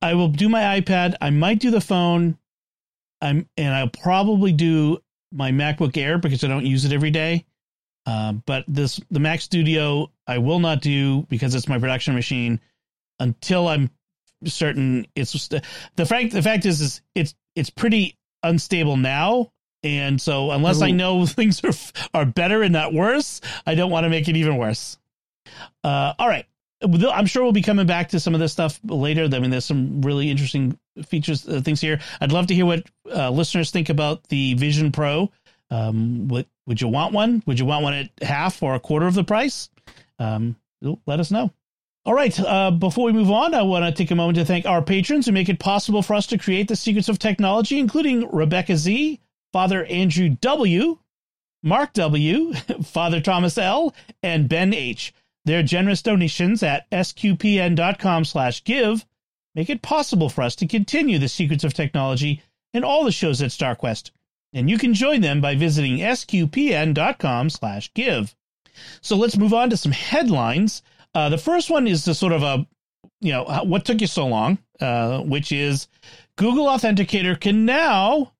I will do my iPad. I might do the phone. I'll probably do my MacBook Air because I don't use it every day. But the Mac Studio, I will not do because it's my production machine until I'm certain it's the fact is it's pretty unstable now. And so unless I know things are better and not worse, I don't want to make it even worse. All right. I'm sure we'll be coming back to some of this stuff later. I mean, there's some really interesting features, things here. I'd love to hear what listeners think about the Vision Pro. Would you want one? Would you want one at half or a quarter of the price? Let us know. All right. Before we move on, I want to take a moment to thank our patrons who make it possible for us to create the secrets of technology, including Rebecca Z, Father Andrew W, Mark W, Father Thomas L, and Ben H. Their generous donations at sqpn.com/give make it possible for us to continue the secrets of technology and all the shows at StarQuest. And you can join them by visiting sqpn.com/give. So let's move on to some headlines. The first one is the sort of a, you know, what took you so long, which is Google Authenticator can now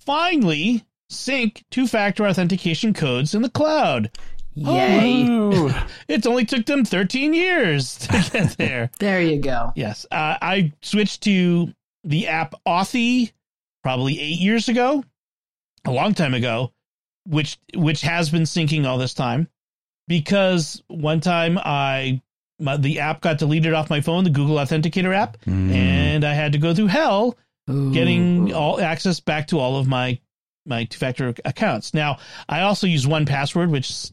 finally sync two-factor authentication codes in the cloud. Yay! Oh, it only took them 13 years to get there. There you go. Yes. I switched to the app Authy probably 8 years ago, a long time ago, which has been syncing all this time, because one time the app got deleted off my phone, the Google Authenticator app, and I had to go through hell getting all access back to all of my two-factor accounts. Now, I also use 1Password, which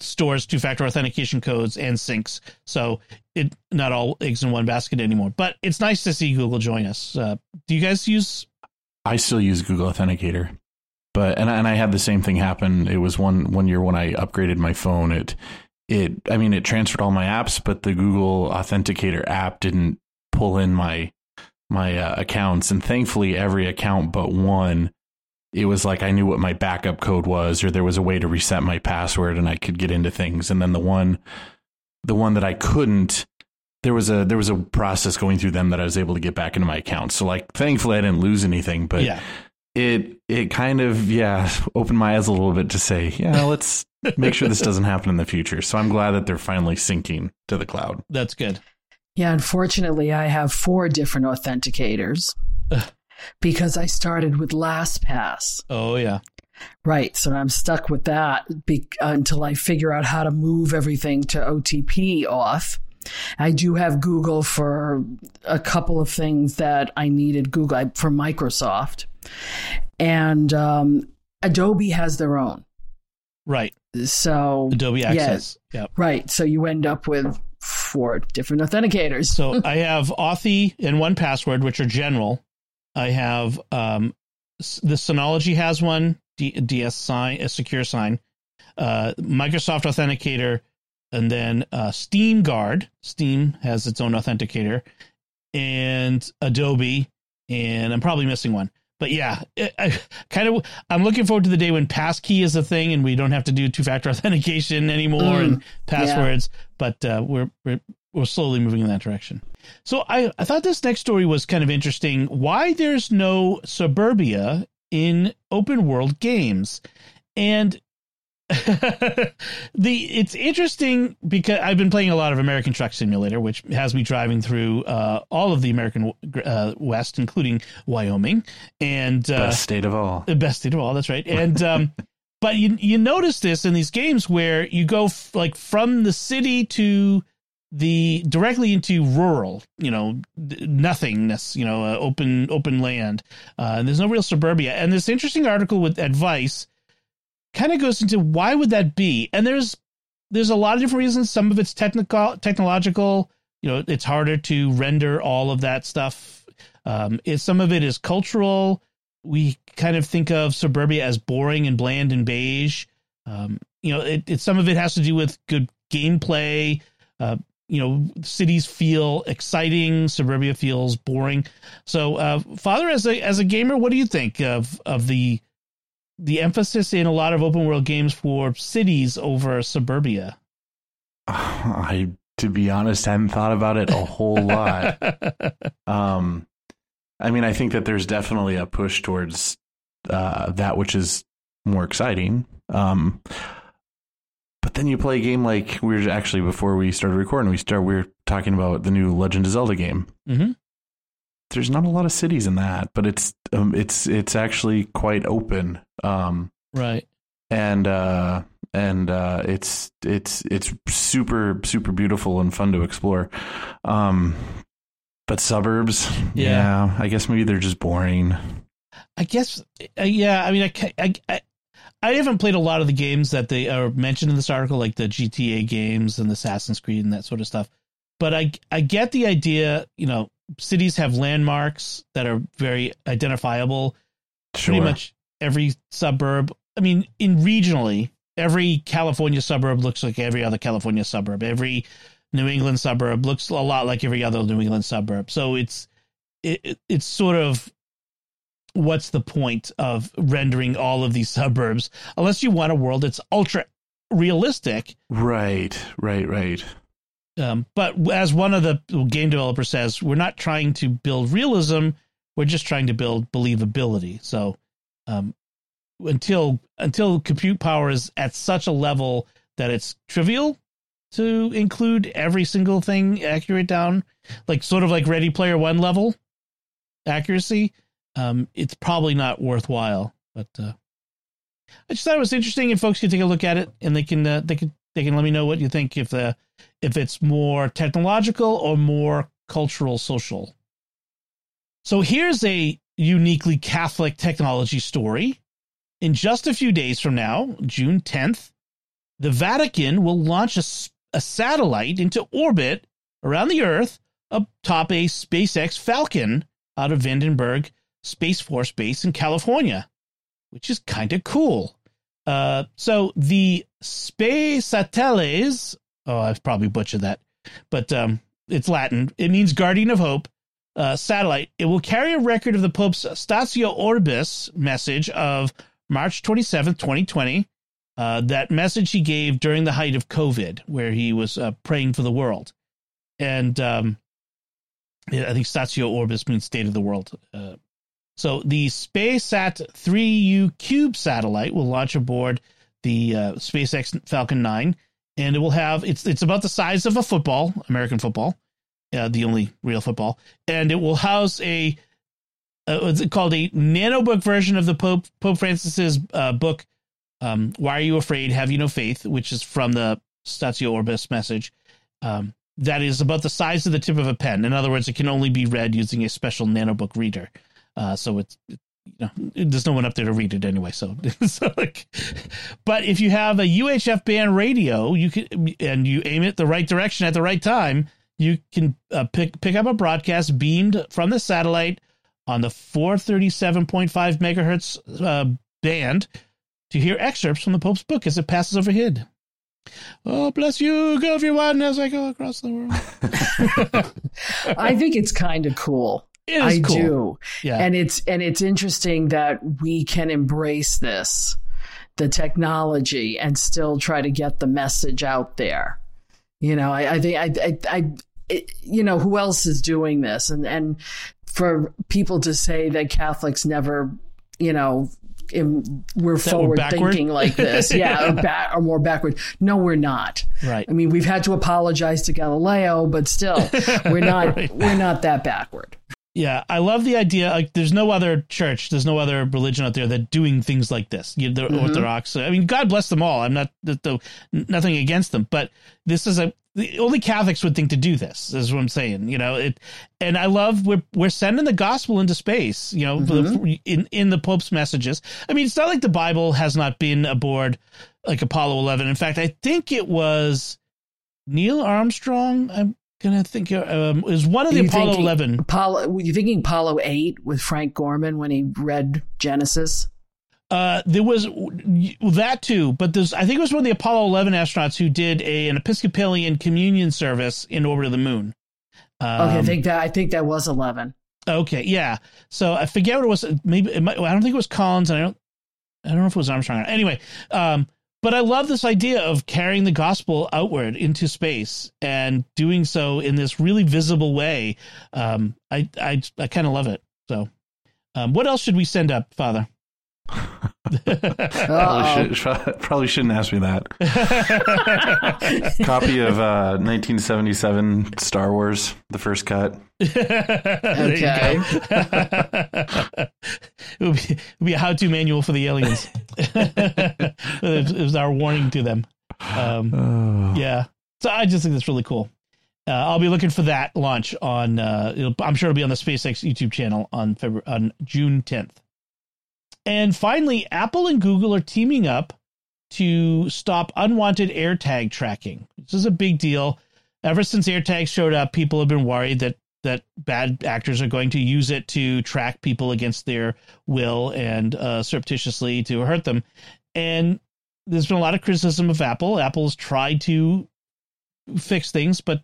stores two-factor authentication codes and syncs. So it not all eggs in one basket anymore, but it's nice to see Google join us. Do you guys use? I still use Google Authenticator, but, and I had the same thing happen. It was one year when I upgraded my phone, it transferred all my apps, but the Google Authenticator app didn't pull in my accounts. And thankfully every account, but one, it was like I knew what my backup code was, or there was a way to reset my password and I could get into things. And then the one that I couldn't, there was a process going through them that I was able to get back into my account. So like, thankfully I didn't lose anything, but it kind of, opened my eyes a little bit to say, let's make sure this doesn't happen in the future. So I'm glad that they're finally syncing to the cloud. That's good. Yeah. Unfortunately, I have 4 different authenticators. Because I started with LastPass. Oh, yeah. Right. So I'm stuck with that until I figure out how to move everything to OTP off. I do have Google for a couple of things that I needed Google for Microsoft. And Adobe has their own. Right. So Adobe Access. Yeah. Yep. Right. So you end up with 4 different authenticators. So I have Authy and 1Password, which are general. I have the Synology has one, DS Sign, a secure sign, Microsoft Authenticator, and then Steam Guard. Steam has its own authenticator, and Adobe, and I'm probably missing one. But yeah, I'm looking forward to the day when passkey is a thing and we don't have to do two-factor authentication anymore and passwords. Yeah. But we're slowly moving in that direction. So I thought this next story was kind of interesting. Why there's no suburbia in open world games. And it's interesting because I've been playing a lot of American Truck Simulator, which has me driving through all of the American West, including Wyoming, and best state of all. The best state of all. That's right. And but you notice this in these games where you go like from the city to the directly into rural, nothingness, open land. And there's no real suburbia. And this interesting article with advice kind of goes into why would that be? And there's a lot of different reasons. Some of it's technological, it's harder to render all of that stuff. Some of it is cultural. We kind of think of suburbia as boring and bland and beige. Some of it has to do with good gameplay. Cities feel exciting, suburbia feels boring. So Father, as a gamer, what do you think of the emphasis in a lot of open world games for cities over suburbia? To be honest, I haven't thought about it a whole lot. I think that there's definitely a push towards that which is more exciting. But then you play a game like before we started recording, we were talking about the new Legend of Zelda game. Mm-hmm. There's not a lot of cities in that, but it's actually quite open. Right. And it's super, super beautiful and fun to explore. But suburbs, yeah I guess maybe they're just boring. I guess. Yeah. I mean, I haven't played a lot of the games that they are mentioned in this article, like the GTA games and the Assassin's Creed and that sort of stuff. But I get the idea, cities have landmarks that are very identifiable. Sure. Pretty much every suburb. I mean, regionally, every California suburb looks like every other California suburb. Every New England suburb looks a lot like every other New England suburb. So it's sort of, what's the point of rendering all of these suburbs unless you want a world that's ultra realistic? Right. But as one of the game developers says, we're not trying to build realism. We're just trying to build believability. So until compute power is at such a level that it's trivial to include every single thing accurate down, like sort of like Ready Player One level accuracy, it's probably not worthwhile. But I just thought it was interesting, and folks can take a look at it, and they can let me know what you think, if it's more technological or more cultural, social. So here's a uniquely Catholic technology story. In just a few days from now, June 10th, the Vatican will launch a satellite into orbit around the Earth atop a SpaceX Falcon out of Vandenberg Space Force Base in California, which is kind of cool. So the Space Satellis, I've probably butchered that, but it's Latin. It means guardian of hope satellite. It will carry a record of the Pope's Statio Orbis message of March 27th, 2020. That message he gave during the height of COVID, where he was praying for the world. And I think Statio Orbis means state of the world. So the SpaceSat 3U Cube satellite will launch aboard the SpaceX Falcon 9, and it will have it's about the size of a football, American football, the only real football, and it will house it's called a nanobook version of the Pope Francis's book, Why Are You Afraid? Have You No Faith?, which is from the Statio Orbis message. That is about the size of the tip of a pen. In other words, it can only be read using a special nanobook reader. So it's, there's no one up there to read it anyway. But if you have a UHF band radio, you aim it the right direction at the right time, you can pick up a broadcast beamed from the satellite on the 437.5 megahertz band to hear excerpts from the Pope's book as it passes overhead. Oh, bless you, go everyone, as I go across the world. I think it's kind of cool. It is cool. I do. Yeah. And it's interesting that we can embrace this, the technology, and still try to get the message out there. You know, I think who else is doing this? And for people to say that Catholics never, you know, we're forward thinking like this. Yeah. Or more backward. No, we're not. Right. I mean, we've had to apologize to Galileo, but still we're not, right. We're not that backward. Yeah. I love the idea. Like, there's no other church, there's no other religion out there that doing things like this. You know, the Orthodox. I mean, God bless them all. I'm not, nothing against them, but this is the only Catholics would think to do this, is what I'm saying, you know, and I love, we're sending the gospel into space, you know, in the Pope's messages. I mean, it's not like the Bible has not been aboard like Apollo 11. In fact, I think it was Neil Armstrong. I'm going to think it was one of the Apollo 11. Were you thinking Apollo 8 with Frank Gorman when he read Genesis? There was that too, but I think it was one of the Apollo 11 astronauts who did an Episcopalian communion service in orbit of the moon. Okay, I think that was 11. Okay, yeah. So I forget what it was. I don't think it was Collins, and I don't know if it was Armstrong. Anyway, but I love this idea of carrying the gospel outward into space and doing so in this really visible way. I kind of love it. So, what else should we send up, Father? Probably shouldn't ask me that. Copy of 1977 Star Wars, the first cut. Okay. It would be a how-to manual for the aliens. It was our warning to them. Yeah. So I just think that's really cool. I'll be looking for that launch on. I'm sure it'll be on the SpaceX YouTube channel on June 10th. And finally, Apple and Google are teaming up to stop unwanted AirTag tracking. This is a big deal. Ever since AirTags showed up, people have been worried that bad actors are going to use it to track people against their will and surreptitiously to hurt them. And there's been a lot of criticism of Apple. Apple's tried to fix things, but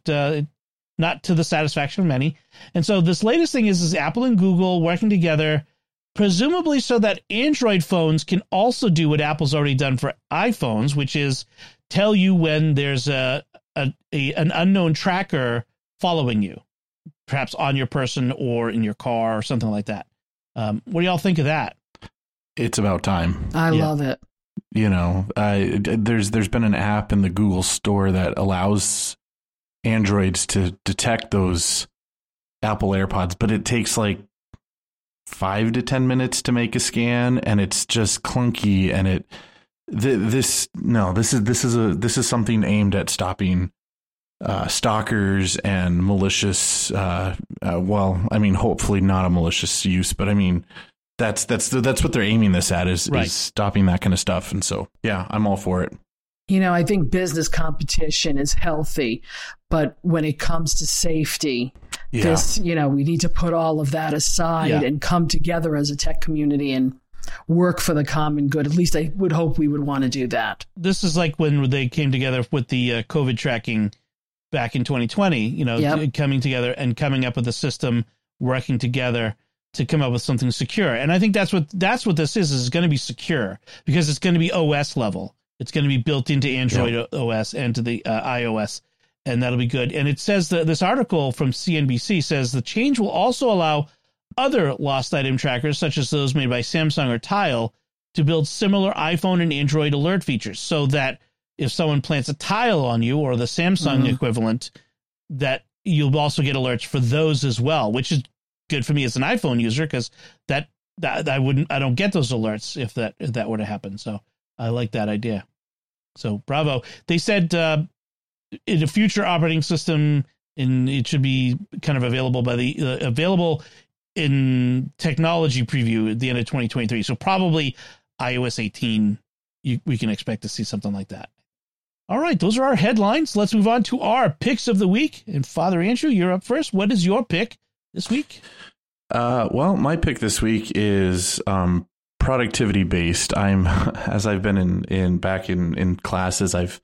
not to the satisfaction of many. And so this latest thing is Apple and Google working together, presumably so that Android phones can also do what Apple's already done for iPhones, which is tell you when there's an unknown tracker following you, perhaps on your person or in your car or something like that. What do y'all think of that? It's about time. I love it. You know, there's been an app in the Google Store that allows Androids to detect those Apple AirPods, but it takes like 5 to 10 minutes to make a scan, and it's just clunky. And this is something aimed at stopping stalkers and malicious. Hopefully not a malicious use, but I mean, that's what they're aiming this at is stopping that kind of stuff. And so, yeah, I'm all for it. You know, I think business competition is healthy, but when it comes to safety, this, you know, we need to put all of that aside and come together as a tech community and work for the common good. At least I would hope we would want to do that. This is like when they came together with the COVID tracking back in 2020, you know, coming together and coming up with a system, working together to come up with something secure. And I think that's what this is going to be secure because it's going to be OS level. It's going to be built into Android OS and to the iOS, and that'll be good. And it says that this article from CNBC says the change will also allow other lost item trackers, such as those made by Samsung or Tile, to build similar iPhone and Android alert features so that if someone plants a Tile on you or the Samsung equivalent, that you'll also get alerts for those as well, which is good for me as an iPhone user because I don't get those alerts if that were to happen. So I like that idea. So bravo. They said in a future operating system, and it should be kind of available by the available in technology preview at the end of 2023. So probably iOS 18, we can expect to see something like that. All right. Those are our headlines. Let's move on to our picks of the week. And Father Andrew, you're up first. What is your pick this week? Well, my pick this week is productivity based. As I've been back in classes, I've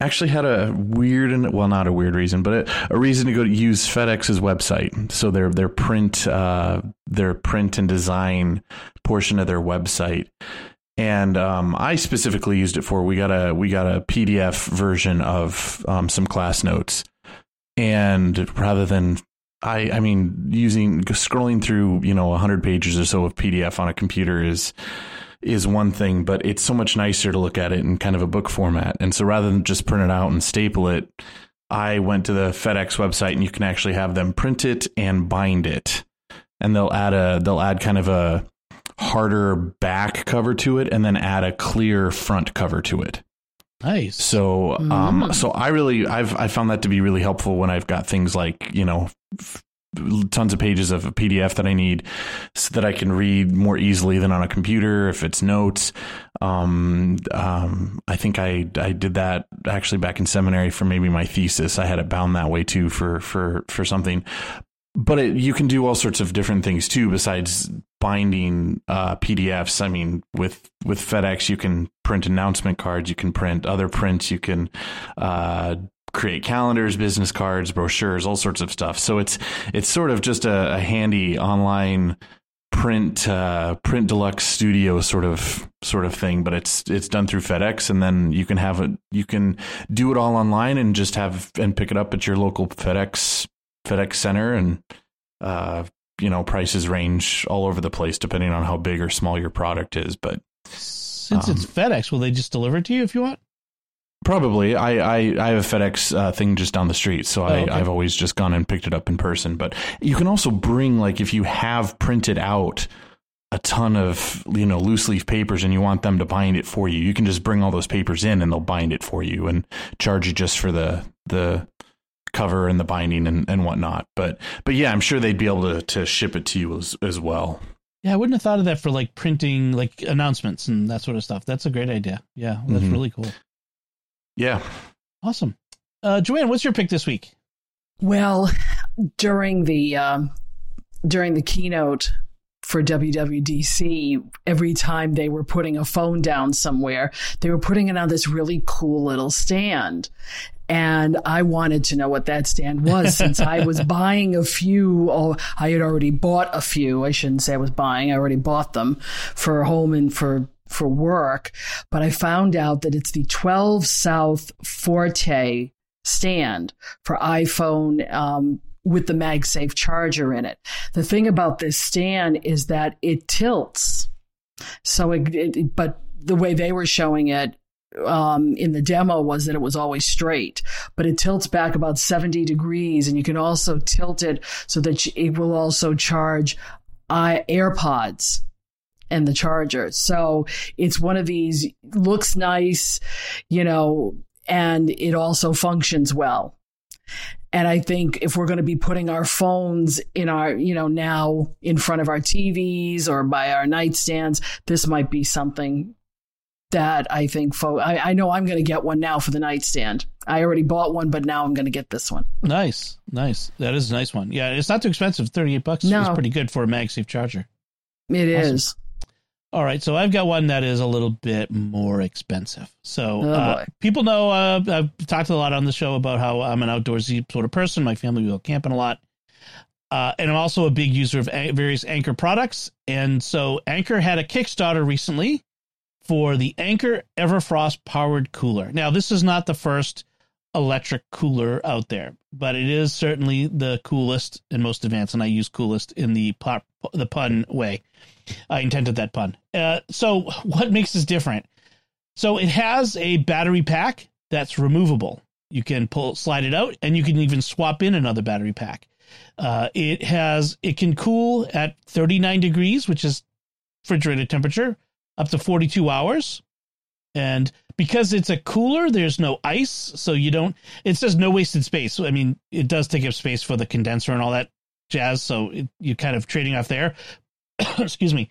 actually had a weird and well, not a weird reason, but a reason to go to use FedEx's website. So their print and design portion of their website. And I specifically used it for, we got a PDF version of some class notes. And rather than, scrolling through, 100 pages or so of PDF on a computer is one thing, but it's so much nicer to look at it in kind of a book format. And so rather than just print it out and staple it, I went to the FedEx website, and you can actually have them print it and bind it. And they'll add kind of a harder back cover to it, and then add a clear front cover to it. Nice. So, so I found that to be really helpful when I've got things like, tons of pages of a PDF that I need so that I can read more easily than on a computer. If it's notes, I think I did that actually back in seminary for maybe my thesis. I had it bound that way too for something, but you can do all sorts of different things too, besides binding PDFs. I mean, with FedEx, you can print announcement cards, you can print other prints, you can create calendars, business cards, brochures, all sorts of stuff. So it's sort of just a handy online print deluxe studio sort of thing, but it's done through FedEx, and then you can do it all online and just pick it up at your local FedEx center, and prices range all over the place depending on how big or small your product is. But since it's FedEx, will they just deliver it to you if you want? Probably. I have a FedEx thing just down the street, so okay. I've always just gone and picked it up in person. But you can also bring, like, if you have printed out a ton of loose leaf papers and you want them to bind it for you, you can just bring all those papers in and they'll bind it for you and charge you just for the cover and the binding and whatnot. But yeah, I'm sure they'd be able to ship it to you as well. Yeah, I wouldn't have thought of that for like printing like announcements and that sort of stuff. That's a great idea. Yeah, well, that's really cool. Yeah. Awesome. Joanne, what's your pick this week? Well, during the keynote for WWDC, every time they were putting a phone down somewhere, they were putting it on this really cool little stand. And I wanted to know what that stand was, since I was buying a few. I had already bought a few. I shouldn't say I was buying. I already bought them for home and for work. But I found out that it's the 12 South Forte stand for iPhone with the MagSafe charger in it. The thing about this stand is that it tilts. So, but the way they were showing it in the demo was that it was always straight, but it tilts back about 70 degrees, and you can also tilt it so that it will also charge AirPods and the charger. So it's one of these, looks nice, and it also functions well. And I think if we're going to be putting our phones in our, now in front of our TVs or by our nightstands, this might be something that I think I know I'm going to get one now for the nightstand. I already bought one, but now I'm going to get this one. Nice. That is a nice one. Yeah, it's not too expensive. $38 is pretty good for a MagSafe charger. It awesome. Is. All right. So I've got one that is a little bit more expensive. So people know I've talked a lot on the show about how I'm an outdoorsy sort of person. My family, we go camping a lot. And I'm also a big user of various Anchor products. And so Anchor had a Kickstarter recently for the Anchor Everfrost powered cooler. Now, this is not the first electric cooler out there, but it is certainly the coolest and most advanced. And I use coolest in the pun way. I intended that pun. So what makes this different? So it has a battery pack that's removable. You can slide it out, and you can even swap in another battery pack. It can cool at 39 degrees, which is refrigerated temperature, up to 42 hours. And because it's a cooler, there's no ice. So it says no wasted space. I mean, it does take up space for the condenser and all that jazz. So you're kind of trading off there. Excuse me.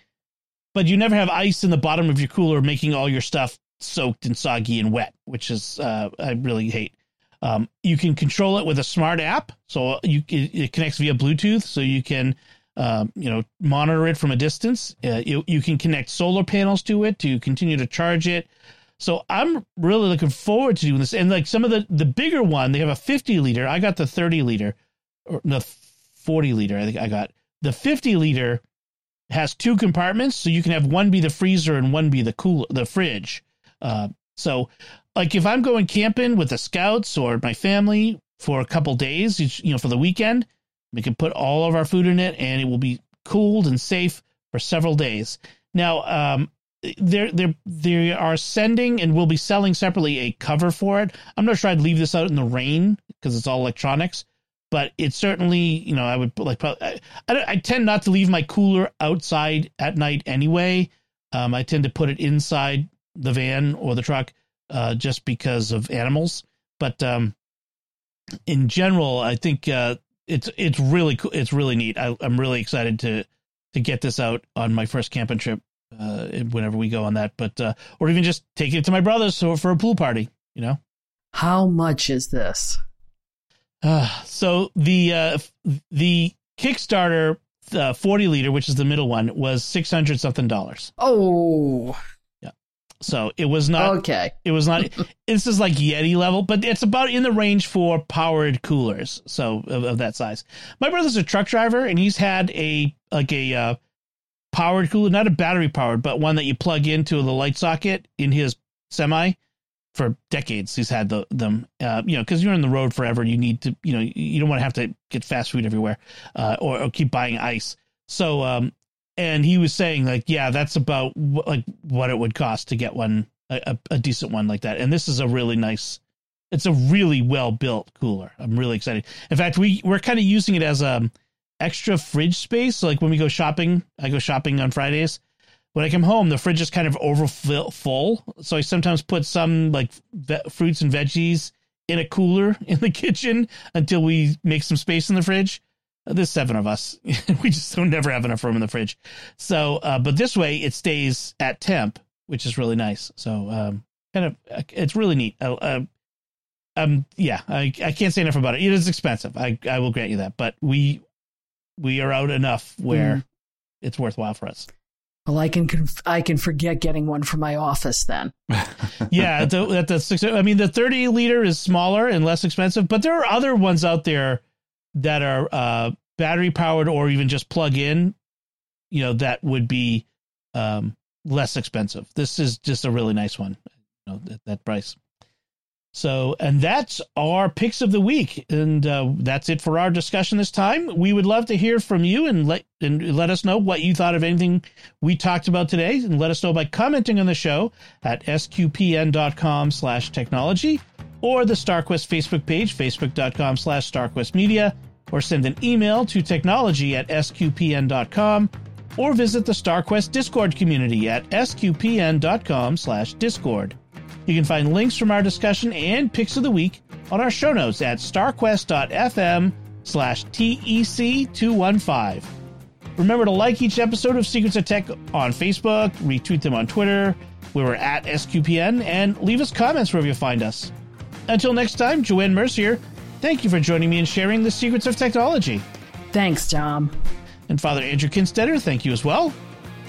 But you never have ice in the bottom of your cooler, making all your stuff soaked and soggy and wet, which is I really hate. You can control it with a smart app. So it connects via Bluetooth. So you can monitor it from a distance. You can connect solar panels to it to continue to charge it. So I'm really looking forward to doing this. And like some of the bigger one, they have a 50 liter. I got the 30 liter or the 40 liter. I think I got the 50 liter has two compartments. So you can have one be the freezer and one be the cooler, the fridge. So like if I'm going camping with the scouts or my family for a couple days, for the weekend, we can put all of our food in it and it will be cooled and safe for several days. Now, they are sending and will be selling separately a cover for it. I'm not sure I'd leave this out in the rain because it's all electronics, but it's certainly, I would like, I tend not to leave my cooler outside at night anyway. I tend to put it inside the van or the truck just because of animals. But in general, I think it's really cool. It's really neat. I'm really excited to get this out on my first camping trip. Whenever we go on that, but or even just take it to my brother's for a pool party, How much is this? So the Kickstarter 40 liter, which is the middle one, was $600 something. Oh, yeah. So it was not okay. It was not. This is like Yeti level, but it's about in the range for powered coolers. So of that size, my brother's a truck driver, and he's had a powered cooler, not a battery powered, but one that you plug into the light socket in his semi for decades. He's had them, because you're on the road forever. You need to, you don't want to have to get fast food everywhere or keep buying ice. So, and he was saying that's about what it would cost to get one, a decent one like that. And this is a really nice, it's a really well built cooler. I'm really excited. In fact, we're kind of using it as a extra fridge space. So like when we go shopping, I go shopping on Fridays. When I come home, the fridge is kind of overfull. So I sometimes put some fruits and veggies in a cooler in the kitchen until we make some space in the fridge. There's seven of us. We just don't never have enough room in the fridge. So, but this way it stays at temp, which is really nice. So, it's really neat. I can't say enough about it. It is expensive. I will grant you that, but we are out enough where it's worthwhile for us. Well, I can forget getting one for my office then. Yeah. The 30 liter is smaller and less expensive, but there are other ones out there that are battery powered or even just plug in, that would be less expensive. This is just a really nice one, that price. So, and that's our picks of the week. And that's it for our discussion this time. We would love to hear from you and let us know what you thought of anything we talked about today. And let us know by commenting on the show at sqpn.com/technology or the StarQuest Facebook page, facebook.com/StarQuest Media, or send an email to technology@sqpn.com or visit the StarQuest Discord community at sqpn.com/Discord. You can find links from our discussion and picks of the week on our show notes at starquest.fm/TEC215. Remember to like each episode of Secrets of Tech on Facebook, retweet them on Twitter, where we're at SQPN, and leave us comments wherever you find us. Until next time, Joanne Mercer, thank you for joining me in sharing the secrets of technology. Thanks, Tom. And Father Andrew Kinstetter, thank you as well.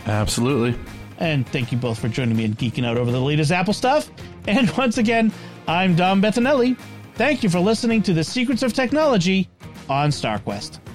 Absolutely. And thank you both for joining me in geeking out over the latest Apple stuff. And once again, I'm Dom Bettinelli. Thank you for listening to The Secrets of Technology on StarQuest.